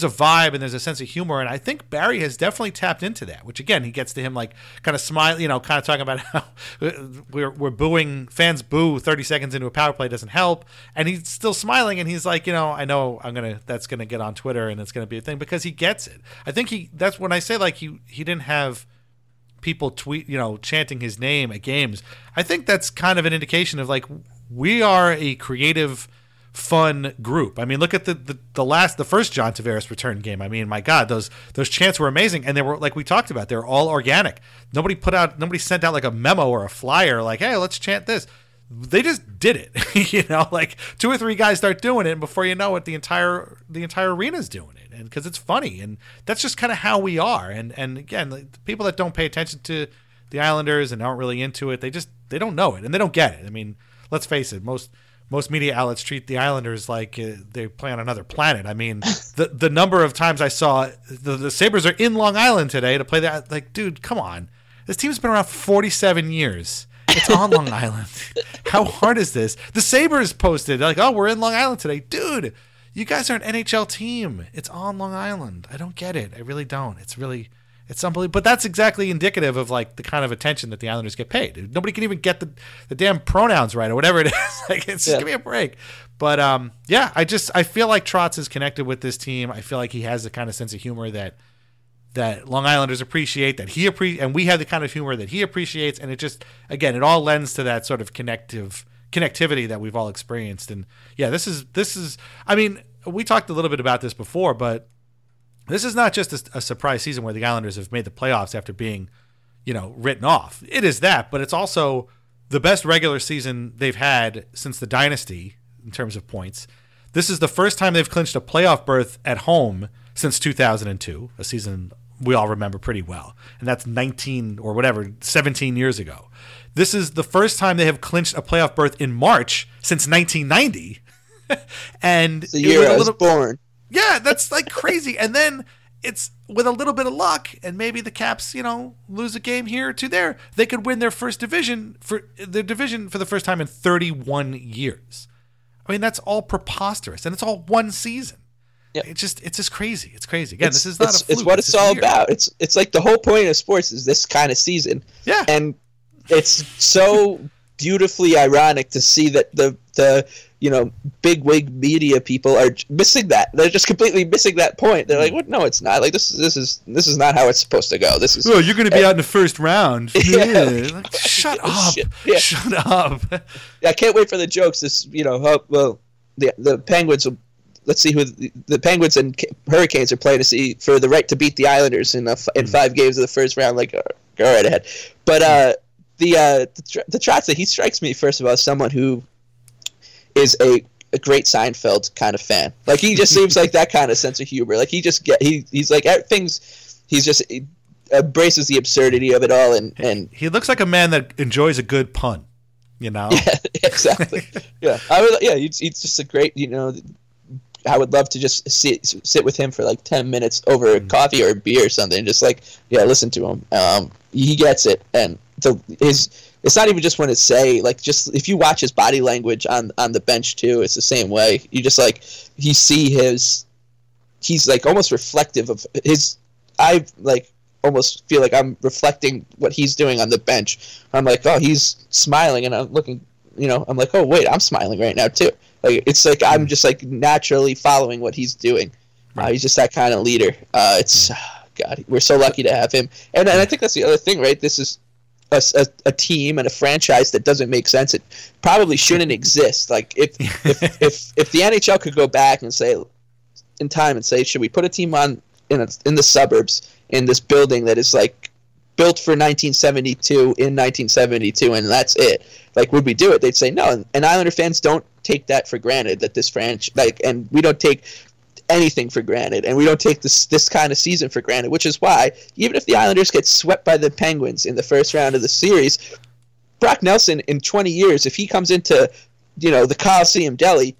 a vibe and there's a sense of humor. And I think Barry has definitely tapped into that, which again, he gets to him like kind of smile, you know, kind of talking about how we're booing, fans boo 30 seconds into a power play doesn't help. And he's still smiling. And he's like, you know, I know that's going to get on Twitter and it's going to be a thing, because he gets it. I think that's when I say like he didn't have people tweet, you know, chanting his name at games. I think that's kind of an indication of like, we are a creative, fun group. I mean, look at the first John Tavares return game. I mean, my God, those chants were amazing, and they were, like we talked about, they were all organic. Nobody sent out like a memo or a flyer like, hey, let's chant this. They just did it. You know, like two or three guys start doing it, and before you know it, the entire arena's doing it, and because it's funny, and that's just kind of how we are. And again, like, the people that don't pay attention to the Islanders and aren't really into it, they don't know it and they don't get it. I mean, let's face it, most media outlets treat the Islanders like they play on another planet. I mean, the number of times I saw the Sabres are in Long Island today to play that, like, dude, come on. This team's been around 47 years. It's on Long Island. How hard is this? The Sabres posted, like, oh, we're in Long Island today. Dude, you guys are an NHL team. It's on Long Island. I don't get it. I really don't. It's unbelievable. But that's exactly indicative of like the kind of attention that the Islanders get paid. Nobody can even get the damn pronouns right or whatever it is. Like, it's just give me a break. But I feel like Trotz is connected with this team. I feel like he has the kind of sense of humor that Long Islanders appreciate, and we have the kind of humor that he appreciates. And it just, again, it all lends to that sort of connectivity that we've all experienced. And yeah, this is. I mean, we talked a little bit about this before, but this is not just a surprise season where the Islanders have made the playoffs after being, you know, written off. It is that, but it's also the best regular season they've had since the dynasty in terms of points. This is the first time they've clinched a playoff berth at home since 2002, a season we all remember pretty well. And that's 17 years ago. This is the first time they have clinched a playoff berth in March since 1990. And it's the year I was born. Yeah, that's like crazy. And then it's with a little bit of luck, and maybe the Caps, you know, lose a game here or two there, they could win their first division for the first time in 31 years. I mean, that's all preposterous, and it's all one season. Yeah, it's just crazy. It's crazy. Again, this is not a fluke. It's what it's all about. It's like the whole point of sports is this kind of season. Yeah, and it's so beautifully ironic to see that the you know, bigwig media people are missing that. They're just completely missing that point. They're like, "What? No, it's not. Like this is not how it's supposed to go. This is." Well, you're going to be out in the first round. Yeah. Like, shut up! Yeah. Shut up! Yeah, I can't wait for the jokes. This, you know, the Penguins will. Let's see who the Penguins and Hurricanes are playing to see for the right to beat the Islanders in 5 games of the first round. Like, go right ahead. But the Trotz, he strikes me first of all as someone who is a great Seinfeld kind of fan. Like, he just seems like that kind of sense of humor. Like, he's like things. He embraces the absurdity of it all, and he looks like a man that enjoys a good pun. You know, yeah, exactly. Yeah, he's just a great. You know, I would love to just sit with him for like 10 minutes over a coffee or a beer or something. Just like, yeah, listen to him. He gets it, and it's not even just when it's just if you watch his body language on the bench too, it's the same way. You just like he's like almost reflective of his. I like almost feel like I'm reflecting what he's doing on the bench. I'm like, oh, he's smiling, and I'm looking, you know, I'm like, oh wait, I'm smiling right now too. Like it's like I'm just like naturally following what he's doing. Right. He's just that kind of leader. It's God, we're so lucky to have him. And I think that's the other thing, right? This is a team and a franchise that doesn't make sense. It probably shouldn't exist. Like if the NHL could go back and say in time and say, should we put a team on in the suburbs in this building that is like built for 1972 in 1972 and that's it? Like, would we do it? They'd say no. And Islander fans don't take that for granted, that this franchise, like, and we don't take anything for granted, and we don't take this kind of season for granted, which is why even if the Islanders get swept by the Penguins in the first round of the series, Brock Nelson in 20 years, if he comes into, you know, the Coliseum deli,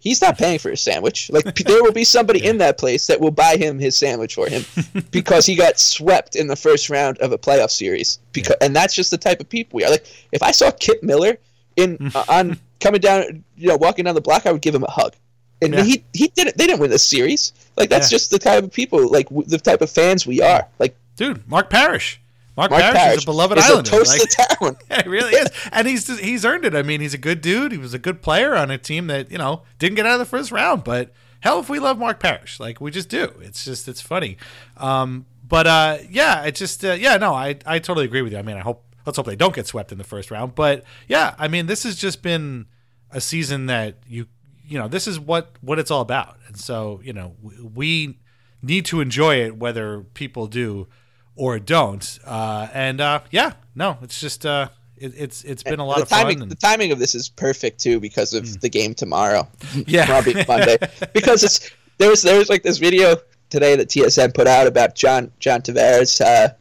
he's not paying for his sandwich. Like there will be somebody in that place that will buy him his sandwich for him because he got swept in the first round of a playoff series. Because and that's just the type of people we are. Like if I saw Kip Miller in on coming down, you know, walking down the block, I would give him a hug. And he didn't. They didn't win the series. Like that's just the type of people, like the type of fans we are. Like, dude, Mark Parrish. Mark Parrish is a beloved Islander. He's a toast to town. Yeah, he really is, and he's earned it. I mean, he's a good dude. He was a good player on a team that, you know, didn't get out of the first round. But hell, if we love Mark Parrish, like we just do. It's just funny. But I totally agree with you. I mean, let's hope they don't get swept in the first round. But yeah, I mean, this has just been a season that you know, this is what it's all about. And so, you know, we need to enjoy it, whether people do or don't. It's just, it's been a lot of fun. The timing of this is perfect too, because of the game tomorrow. Yeah. Probably Monday. Because there's like this video today that TSN put out about John Tavares,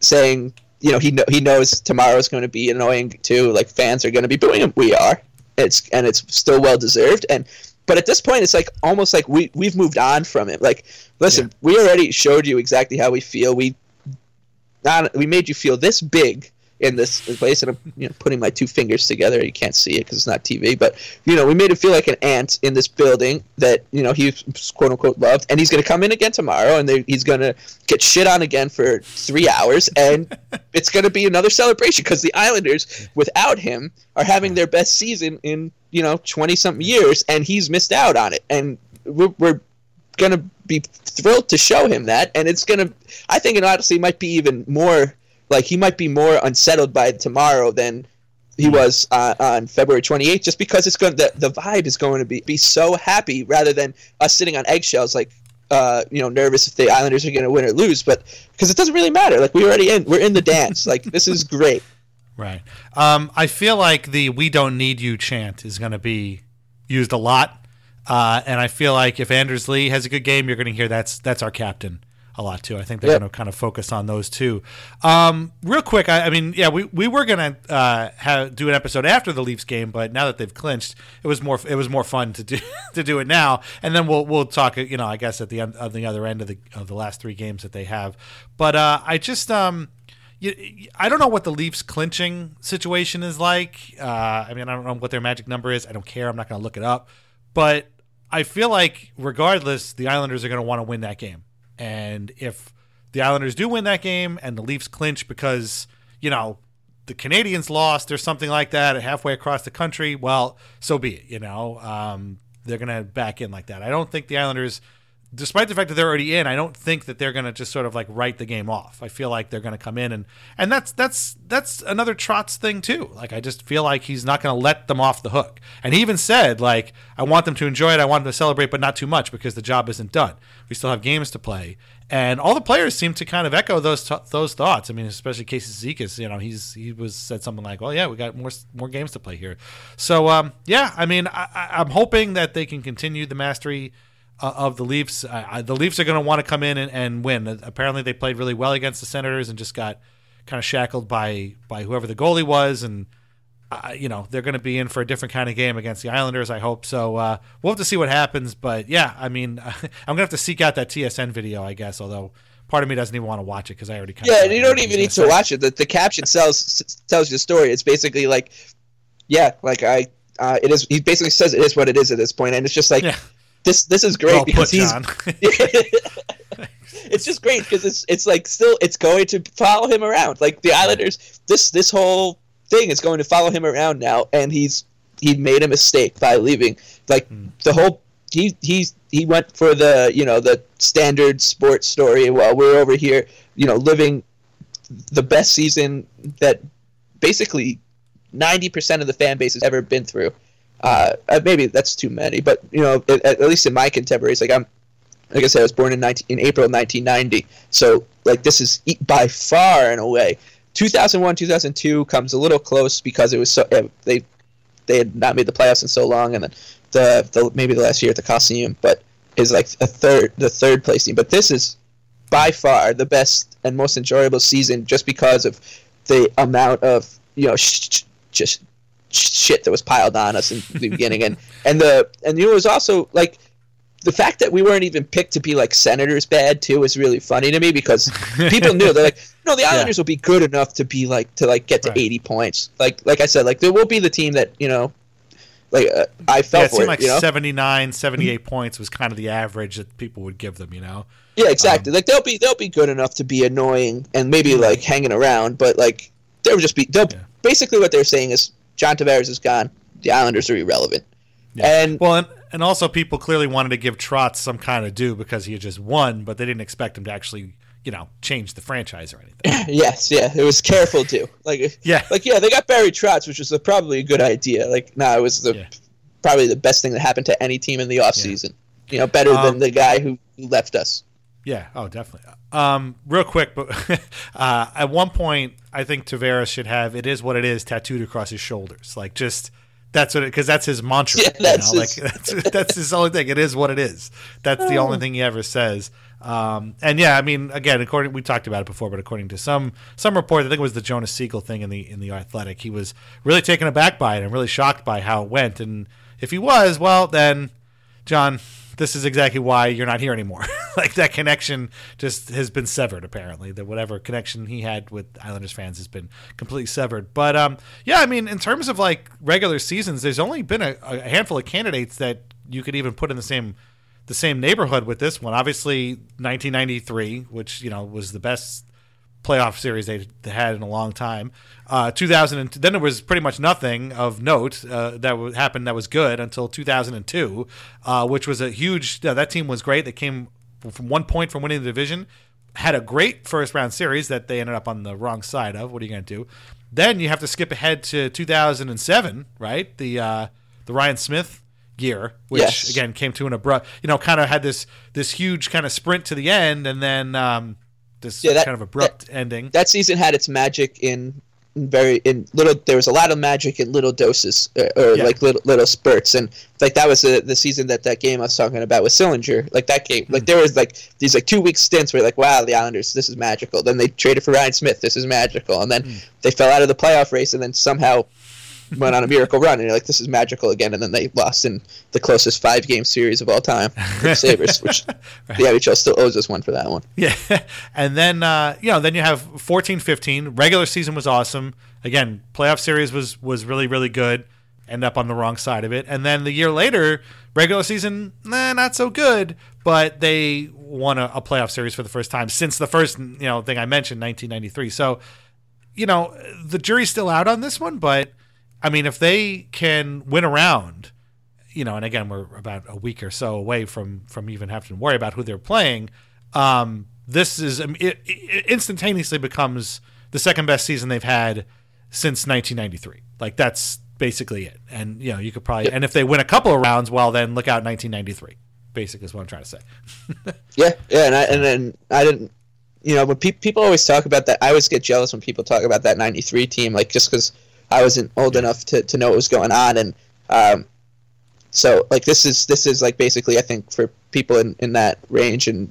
saying, you know, he knows tomorrow's going to be annoying too. Like fans are going to be booing him. We are. It's still well deserved, but at this point it's like almost like we've moved on from it. Like, listen, we already showed you exactly how we feel. We made you feel this big in this place, and I'm putting my two fingers together. You can't see it because it's not TV, but you know we made him feel like an ant in this building that you know he quote unquote loved, and he's going to come in again tomorrow, and he's going to get shit on again for 3 hours, and it's going to be another celebration because the Islanders without him are having their best season in 20 something years, and he's missed out on it, and we're going to be thrilled to show him that, and it's going to, I think it honestly might be even more. Like, he might be more unsettled by tomorrow than he was on February 28th, just because it's going. The vibe is going to be so happy rather than us sitting on eggshells, like nervous if the Islanders are going to win or lose. But because it doesn't really matter. Like we're in the dance. Like this is great. Right. I feel like the "We don't need you" chant is going to be used a lot, and I feel like if Anders Lee has a good game, you're going to hear that's our captain a lot too. I think they're going to kind of focus on those two. Real quick, we were going to do an episode after the Leafs game, but now that they've clinched, it was more fun to do it now. And then we'll talk, I guess at the end of the other end of the last three games that they have. But I just I don't know what the Leafs clinching situation is like. I don't know what their magic number is. I don't care. I'm not going to look it up. But I feel like regardless, the Islanders are going to want to win that game. And if the Islanders do win that game and the Leafs clinch because, the Canadians lost or something like that halfway across the country, well, so be it. They're going to back in like that. I don't think the Islanders, despite the fact that they're already in, I don't think that they're going to just sort of like write the game off. I feel like they're going to come in and that's another Trotz thing too. Like, I just feel like he's not going to let them off the hook. And he even said, like, I want them to enjoy it. I want them to celebrate, but not too much because the job isn't done. We still have games to play. And all the players seem to kind of echo those thoughts. I mean, especially Casey Cizikas, he said something like, well, yeah, we got more games to play here. So I'm hoping that they can continue the mastery of the Leafs. The Leafs are going to want to come in and win. Apparently they played really well against the Senators and just got kind of shackled by whoever the goalie was. And, they're going to be in for a different kind of game against the Islanders, I hope. So we'll have to see what happens. But, yeah, I mean, I'm going to have to seek out that TSN video, I guess, although part of me doesn't even want to watch it because I already kind of... Yeah, you don't even need to watch it. The caption tells you the story. It's basically like, he basically says it is what it is at this point. And it's just like... Yeah. This is great because he's. It's just great because it's like still it's going to follow him around. Like the Islanders, this whole thing is going to follow him around now, and he's he made a mistake by leaving. Like the whole he went for the the standard sports story while we're over here living the best season that basically 90% of the fan base has ever been through. Maybe that's too many, but at least in my contemporaries, like I said, I was born in April 1990. So like this is by far in a way. 2001, 2002 comes a little close because it was so they had not made the playoffs in so long, and then the maybe the last year at the Coliseum, but is like the third place team. But this is by far the best and most enjoyable season just because of the amount of shit that was piled on us in the beginning, and it was also like the fact that we weren't even picked to be like Senators bad too is really funny to me, because people knew they're like, no, the Islanders will be good enough to be like to get to 80 points. Like I said, like there will be the team that I felt it seemed like 79, 78 points was kind of the average that people would give them, Yeah, exactly. They'll be good enough to be annoying and maybe like hanging around, but like basically what they're saying is John Tavares is gone, the Islanders are irrelevant. Yeah. And also people clearly wanted to give Trotz some kind of due because he had just won, but they didn't expect him to actually, change the franchise or anything. Yes, yeah. It was careful too. They got Barry Trotz, which was probably a good idea. It was probably the best thing that happened to any team in the offseason. Yeah. Better than the guy who left us. Yeah, oh, definitely. Real quick, but at one point, I think Tavares should have "It is what it is" tattooed across his shoulders. That's what, because that's his mantra. Yeah, that's his only thing. It is what it is. That's the only thing he ever says. We talked about it before, but according to some report, I think it was the Jonas Siegel thing in the Athletic, he was really taken aback by it and really shocked by how it went. And if he was, well, then John, this is exactly why you're not here anymore. That connection just has been severed, apparently. That whatever connection he had with Islanders fans has been completely severed. But, in terms of, regular seasons, there's only been a handful of candidates that you could even put in the same neighborhood with this one. Obviously, 1993, which, was the best playoff series they had in a long time. 2002, then there was pretty much nothing of note that happened that was good until 2002, which was a huge that team was great. They came from 1 point from winning the division, had a great first-round series that they ended up on the wrong side of. What are you going to do? Then you have to skip ahead to 2007, right? The Ryan Smith year, which, again, came to an abrupt, kind of had this huge kind of sprint to the end, and then kind of abrupt ending. That season had its magic there was a lot of magic in little doses little spurts, and that was the season that game I was talking about with Sillinger. That game, there was these 2 week stints where wow, the Islanders, this is magical. Then they traded for Ryan Smith, this is magical, and then they fell out of the playoff race and then somehow went on a miracle run, and you're like, this is magical again, and then they lost in the closest 5-game series of all time, the Sabres, which the NHL still owes us one for that one. Yeah, and then then you have 14-15. Regular season was awesome. Again, playoff series was really, really good. End up on the wrong side of it, and then the year later, regular season, not so good, but they won a playoff series for the first time since the first thing I mentioned, 1993. So, the jury's still out on this one, but. If they can win a round, and again, we're about a week or so away from even having to worry about who they're playing, this is it instantaneously becomes the second best season they've had since 1993. That's basically it. And, you could probably – and if they win a couple of rounds, well, then look out 1993, basically is what I'm trying to say. Yeah, and I didn't – when people always talk about that, I always get jealous when people talk about that 93 team, just because – I wasn't old enough to know what was going on, and this is basically, I think, for people in that range and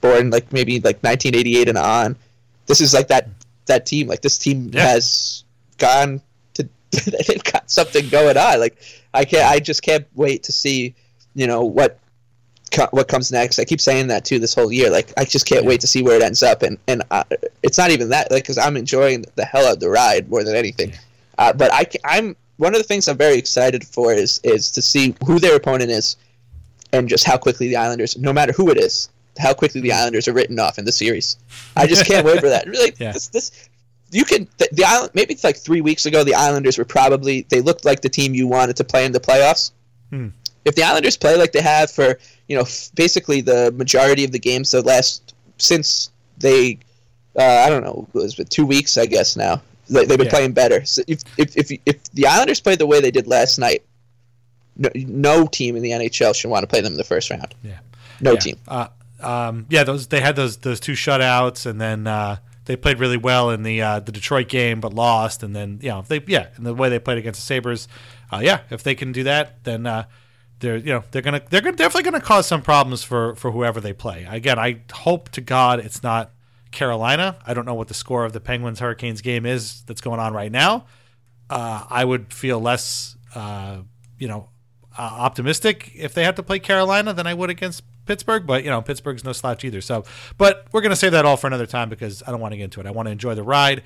born maybe 1988 and on, this is that team. This team has gone to they've got something going on. I just can't wait to see what comes next. I keep saying that too this whole year. I just can't wait to see where it ends up, and it's not even that because I'm enjoying the hell out of the ride more than anything. Yeah. But I'm one of the things I'm very excited for is to see who their opponent is, and just how quickly the Islanders, no matter who it is, how quickly the Islanders are written off in the series. I just can't wait for that. Really, yeah. this you can the island. Maybe it's like 3 weeks ago. The Islanders were they looked like the team you wanted to play in the playoffs. Hmm. If the Islanders play like they have for basically the majority of the games it was 2 weeks I guess now they've been playing better. So if the Islanders played the way they did last night, no team in the NHL should want to play them in the first round. Yeah, no team. They had those two shutouts, and then they played really well in the Detroit game, but lost. And then and the way they played against the Sabres, if they can do that, then they're definitely gonna cause some problems for whoever they play. Again, I hope to God it's not Carolina. I don't know what the score of the Penguins-Hurricanes game is that's going on right now. I would feel less optimistic if they had to play Carolina than I would against Pittsburgh, but Pittsburgh's no slouch either. So, but we're gonna save that all for another time because I don't want to get into it. I want to enjoy the ride.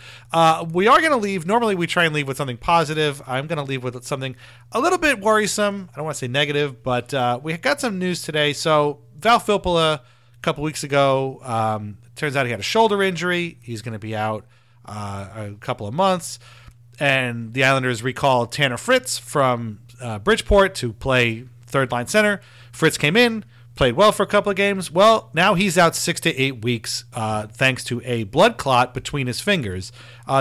We are gonna leave. Normally, we try and leave with something positive. I'm gonna leave with something a little bit worrisome. I don't want to say negative, but we got some news today. So Val Filppula, a couple weeks ago, turns out he had a shoulder injury. He's gonna be out a couple of months, and the Islanders recalled Tanner Fritz from Bridgeport to play third line center. Fritz came in, played well for a couple of games. Well, now he's out 6 to 8 weeks thanks to a blood clot between his fingers.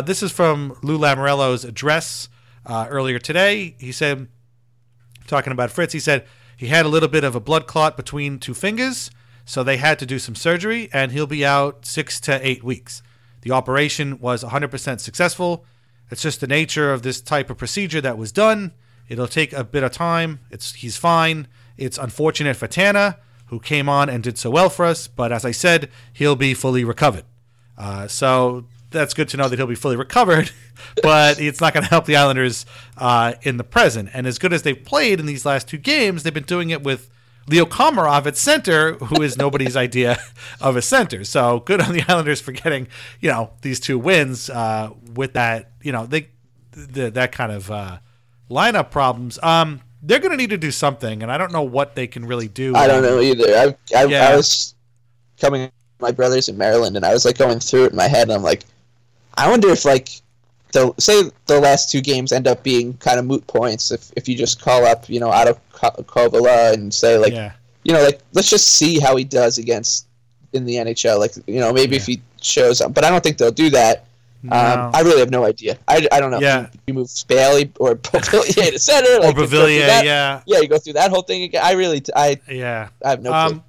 This is from Lou Lamoriello's address earlier today. He said, talking about Fritz, he said he had a little bit of a blood clot between two fingers, so they had to do some surgery, and he'll be out 6 to 8 weeks. The operation was 100% successful. It's just the nature of this type of procedure that was done. It'll take a bit of time. He's fine. It's unfortunate for Tanner, who came on and did so well for us, but as I said, he'll be fully recovered. So that's good to know that he'll be fully recovered, but it's not going to help the Islanders in the present. And as good as they've played in these last two games, they've been doing it with Leo Komarov at center, who is nobody's idea of a center. So good on the Islanders for getting, these two wins with that, that kind of lineup problems. They're going to need to do something, and I don't know what they can really do. I don't know either. I was coming, my brother's in Maryland, and I was going through it in my head, and I'm I wonder if the last two games end up being kind of moot points if you just call up Otto Koivula and say let's just see how he does in the NHL. If he shows up, but I don't think they'll do that. No. I really have no idea. I don't know. Yeah. You move Bailey or Beauvillier to center. Or Beauvillier, yeah. Yeah, you go through that whole thing again. I have no clue.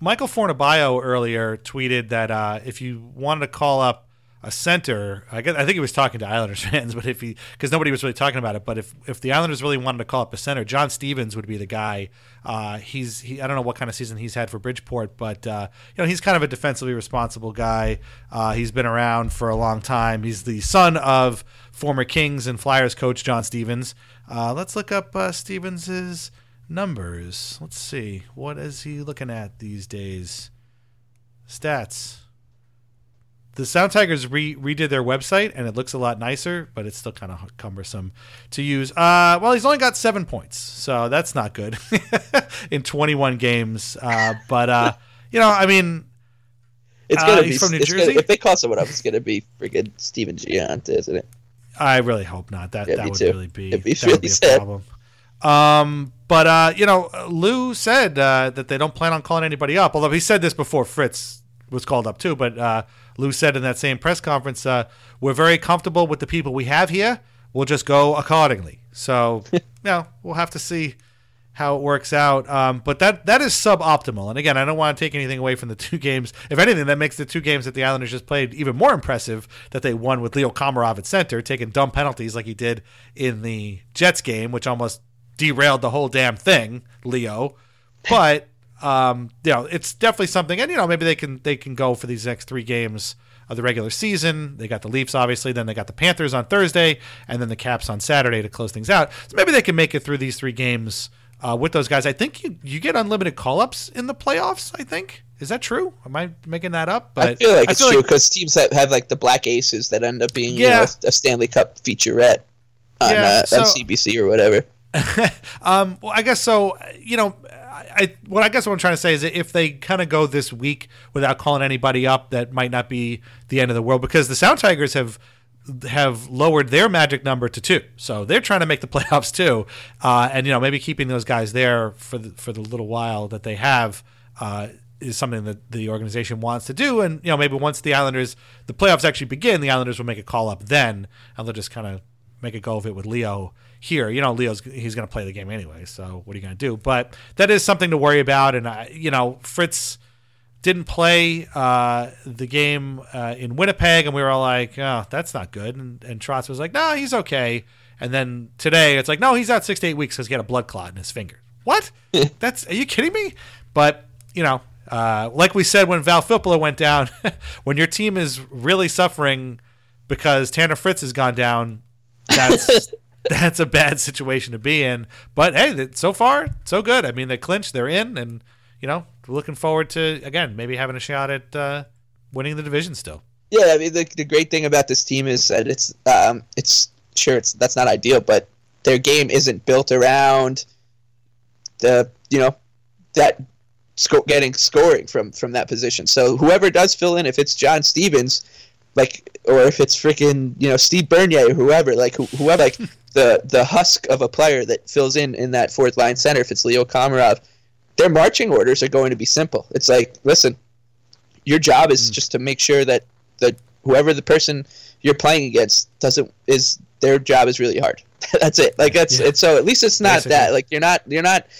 Michael Fornabaio earlier tweeted that if you wanted to call up a center, I think he was talking to Islanders fans, but because nobody was really talking about it, but if the Islanders really wanted to call up a center, John Stevens would be the guy. I don't know what kind of season he's had for Bridgeport, but he's kind of a defensively responsible guy. He's been around for a long time. He's the son of former Kings and Flyers coach John Stevens. Let's look up Stevens's numbers. Let's see, what is he looking at these days? Stats. The Sound Tigers redid their website, and it looks a lot nicer, but it's still kind of cumbersome to use. Well, he's only got 7 points, so that's not good in 21 games. It's going to be from New Jersey. If they call someone up, it's going to be friggin' Steven Giant, isn't it? I really hope not. That would really be a problem. Lou said that they don't plan on calling anybody up, although he said this before Fritz was called up too, but Lou said in that same press conference, we're very comfortable with the people we have here. We'll just go accordingly. So, we'll have to see how it works out. But that is suboptimal. And again, I don't want to take anything away from the two games. If anything, that makes the two games that the Islanders just played even more impressive, that they won with Leo Komarov at center, taking dumb penalties like he did in the Jets game, which almost derailed the whole damn thing, Leo. But it's definitely something, and maybe they can go for these next three games of the regular season. They got the Leafs, obviously, then they got the Panthers on Thursday, and then the Caps on Saturday to close things out. So maybe they can make it through these three games with those guys. I think you get unlimited call-ups in the playoffs. I think, is that true? Am I making that up? But I feel it's true because teams that have the Black Aces that end up being a Stanley Cup featurette on CBC or whatever. Well, I guess so. I guess what I'm trying to say is that if they kind of go this week without calling anybody up, that might not be the end of the world, because the Sound Tigers have have lowered their magic number to 2. So they're trying to make the playoffs too. And, you know, maybe keeping those guys there for the little while that they have is something that the organization wants to do. And, you know, maybe once the playoffs actually begin, the Islanders will make a call up then, and they'll just kind of make a go of it with Leo here. You know, he's going to play the game anyway, so what are you going to do? But that is something to worry about. And, you know, Fritz didn't play the game in Winnipeg, and we were all like, oh, that's not good. And Trotz was like, no, he's okay. And then today it's like, no, he's out 6 to 8 weeks because he had a blood clot in his finger. What? Are you kidding me? But, you know, like we said when Val Filppula went down, when your team is really suffering because Tanner Fritz has gone down, that's a bad situation to be in. But, hey, so far, so good. I mean, they clinched, they're in, and, you know, looking forward to, again, maybe having a shot at winning the division still. Yeah, I mean, the great thing about this team is that it's that's not ideal, but their game isn't built around scoring from that position. So whoever does fill in, if it's John Stevens, like, or if it's freaking, you know, Steve Bernier or whoever, like whoever, like the husk of a player that fills in that fourth line center, if it's Leo Komarov, their marching orders are going to be simple. It's like, listen, your job is just to make sure that whoever the person you're playing against their job is really hard. That's it. Like it's so at least it's not basically that. Like you're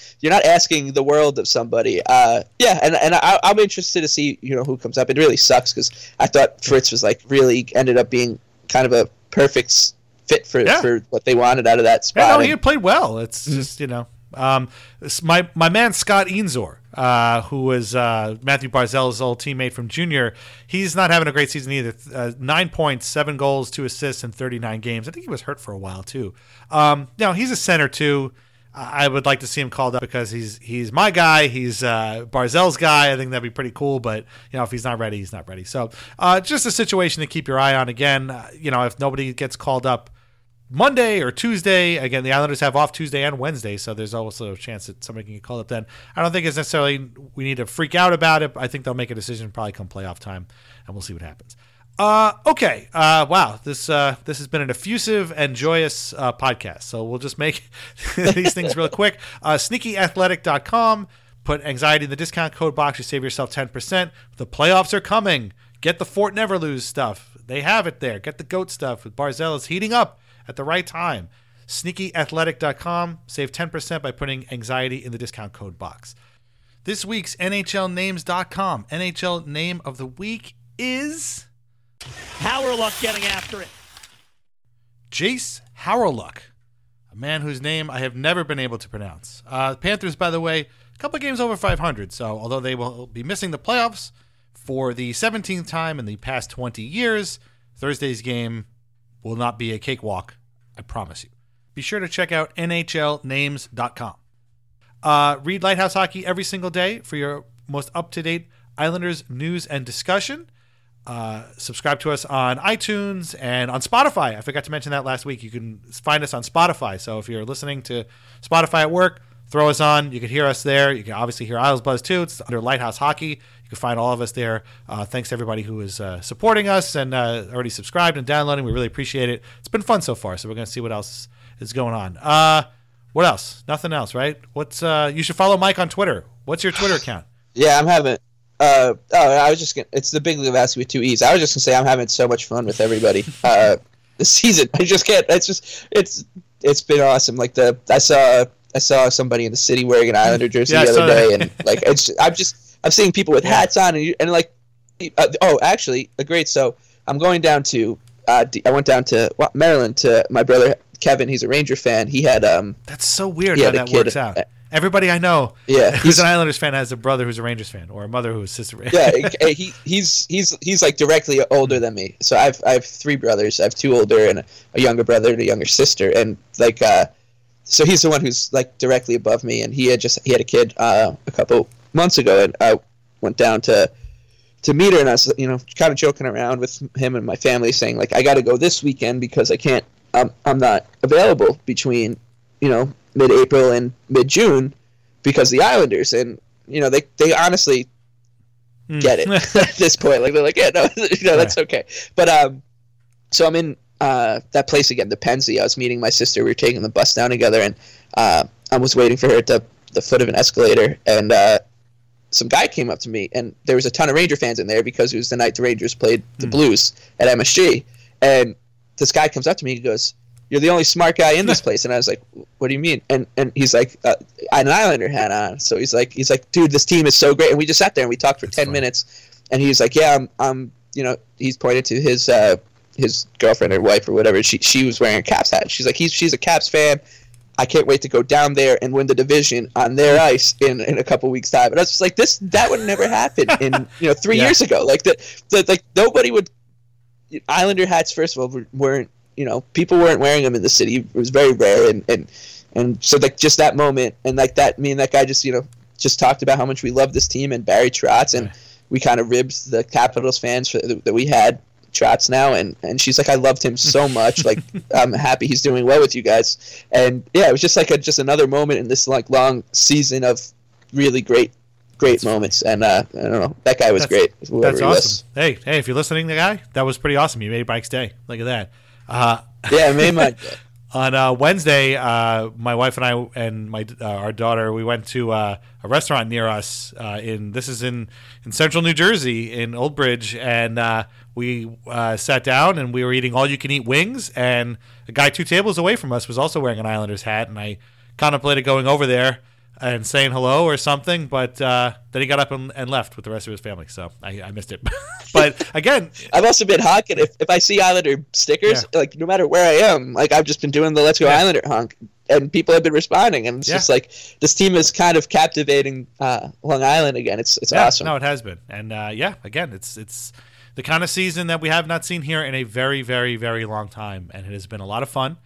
not asking the world of somebody. And I'm interested to see, you know, who comes up. It really sucks because I thought Fritz was like really ended up being kind of a perfect fit for what they wanted out of that spot. Yeah, no, he played well. It's just, you know. My man Scott Eenzor, who was Matthew Barzal's old teammate from junior, he's not having a great season either. 9 points, 7 goals, 2 assists in 39 games. I think he was hurt for a while too. Now he's a center too. I would like to see him called up because he's my guy. He's Barzal's guy. I think that'd be pretty cool. But, you know, if he's not ready, he's not ready. So just a situation to keep your eye on. Again, you know, if nobody gets called up Monday or Tuesday. Again, the Islanders have off Tuesday and Wednesday, so there's also a chance that somebody can get called up then. I don't think it's necessarily we need to freak out about it. I think they'll make a decision probably come playoff time, and we'll see what happens. Okay. Wow. This has been an effusive and joyous podcast, so we'll just make these things real quick. SneakyAthletic.com. Put anxiety in the discount code box. You save yourself 10%. The playoffs are coming. Get the Fort Never Lose stuff. They have it there. Get the GOAT stuff with Barzal is heating up at the right time. SneakyAthletic.com. Save 10% by putting anxiety in the discount code box. This week's NHLNames.com NHL name of the week is Hauerluck, getting after it. Jace Hauerluck, a man whose name I have never been able to pronounce. Panthers, by the way, a couple of games over 500. So although they will be missing the playoffs for the 17th time in the past 20 years, Thursday's game will not be a cakewalk, I promise you. Be sure to check out NHLNames.com. Read Lighthouse Hockey every single day for your most up-to-date Islanders news and discussion. Subscribe to us on iTunes and on Spotify. I forgot to mention that last week. You can find us on Spotify. So if you're listening to Spotify at work, throw us on. You can hear us there. You can obviously hear Isles Buzz too. It's under Lighthouse Hockey. You can find all of us there. Thanks to everybody who is supporting us and already subscribed and downloading. We really appreciate it. It's been fun so far, so we're going to see what else is going on. What else? Nothing else, right? You should follow Mike on Twitter. What's your Twitter account? Yeah, I'm having it's the Big Lebowski with 2 E's. I was just going to say I'm having so much fun with everybody this season. I just can't. It's been awesome. Like I saw somebody in the city wearing an Islander jersey the other day, and like I'm seeing people with hats on, So I'm going down to I went down to Maryland to my brother Kevin. He's a Ranger fan. He had that's so weird how that works out. Everybody I know who's an Islanders fan has a brother who's a Rangers fan, or a mother who's sister. Yeah, he's like directly older than me. So I have 3 brothers. I have 2 older and a younger brother and a younger sister, and like. So he's the one who's like directly above me, and he had a kid a couple months ago, and I went down to meet her, and I was, you know, kind of joking around with him and my family, saying like I got to go this weekend because I can't, I'm not available between, you know, mid-April and mid-June because the Islanders, and you know they honestly get it at this point, like they're like yeah no that's okay, but so I'm in that place again, the Penzi. I was meeting my sister. We were taking the bus down together, and I was waiting for her at the foot of an escalator, and some guy came up to me, and there was a ton of Ranger fans in there because it was the night the Rangers played the Blues at MSG. And this guy comes up to me and goes, "You're the only smart guy in this place." And I was like, "What do you mean?" And he's like, "I had an Islander hat on." So he's like, "Dude, this team is so great." And we just sat there and we talked for 10 minutes. And he's like, "Yeah, I'm you know," he's pointed to his girlfriend or wife or whatever. She was wearing a Caps hat. She's like, she's a Caps fan. I can't wait to go down there and win the division on their ice in a couple weeks' time." And I was just like, that would never happen in 3 years ago. Like nobody would. Islander hats, first of all, weren't people weren't wearing them in the city. It was very rare, and so like just that moment and like that. Me and that guy just talked about how much we love this team and Barry Trotz, and we kind of ribbed the Capitals fans that we had Trotz now, and she's like, "I loved him so much. Like, I'm happy he's doing well with you guys." And yeah, it was just like just another moment in this like long season of really great that's moments. Funny. And I don't know, that guy was great. That's awesome. Hey, if you're listening, the guy that was pretty awesome. You made Mike's day. Look at that. Yeah, I made my day. On Wednesday, my wife and I and my our daughter, we went to a restaurant near us. This is in central New Jersey in Old Bridge, and we sat down and we were eating all-you-can-eat wings. And a guy 2 tables away from us was also wearing an Islanders hat, and I contemplated going over there and saying hello or something, but then he got up and left with the rest of his family, so I missed it. But again, I've also been honking. If I see Islander stickers, like no matter where I am, like I've just been doing the "Let's Go Islander" honk, and people have been responding, and it's just like this team is kind of captivating Long Island again. It's awesome. No, it has been, and again, it's the kind of season that we have not seen here in a very, very, very long time, and it has been a lot of fun.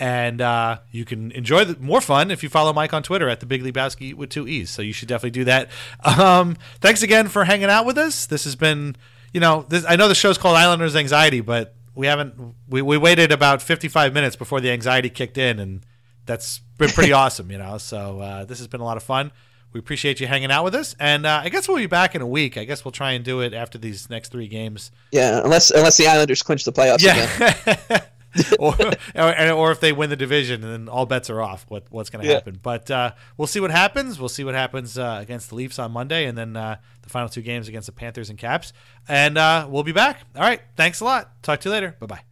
And you can enjoy more fun if you follow Mike on Twitter at The Big Lebowski with 2 E's. So you should definitely do that. Thanks again for hanging out with us. This has been, I know the show's called Islanders Anxiety, but we waited about 55 minutes before the anxiety kicked in, and that's been pretty awesome, So this has been a lot of fun. We appreciate you hanging out with us, and I guess we'll be back in a week. I guess we'll try and do it after these next 3 games. Yeah, unless the Islanders clinch the playoffs again. or if they win the division, and then all bets are off what's going to happen. But we'll see what happens. We'll see what happens against the Leafs on Monday, and then the final 2 games against the Panthers and Caps. And we'll be back. All right. Thanks a lot. Talk to you later. Bye-bye.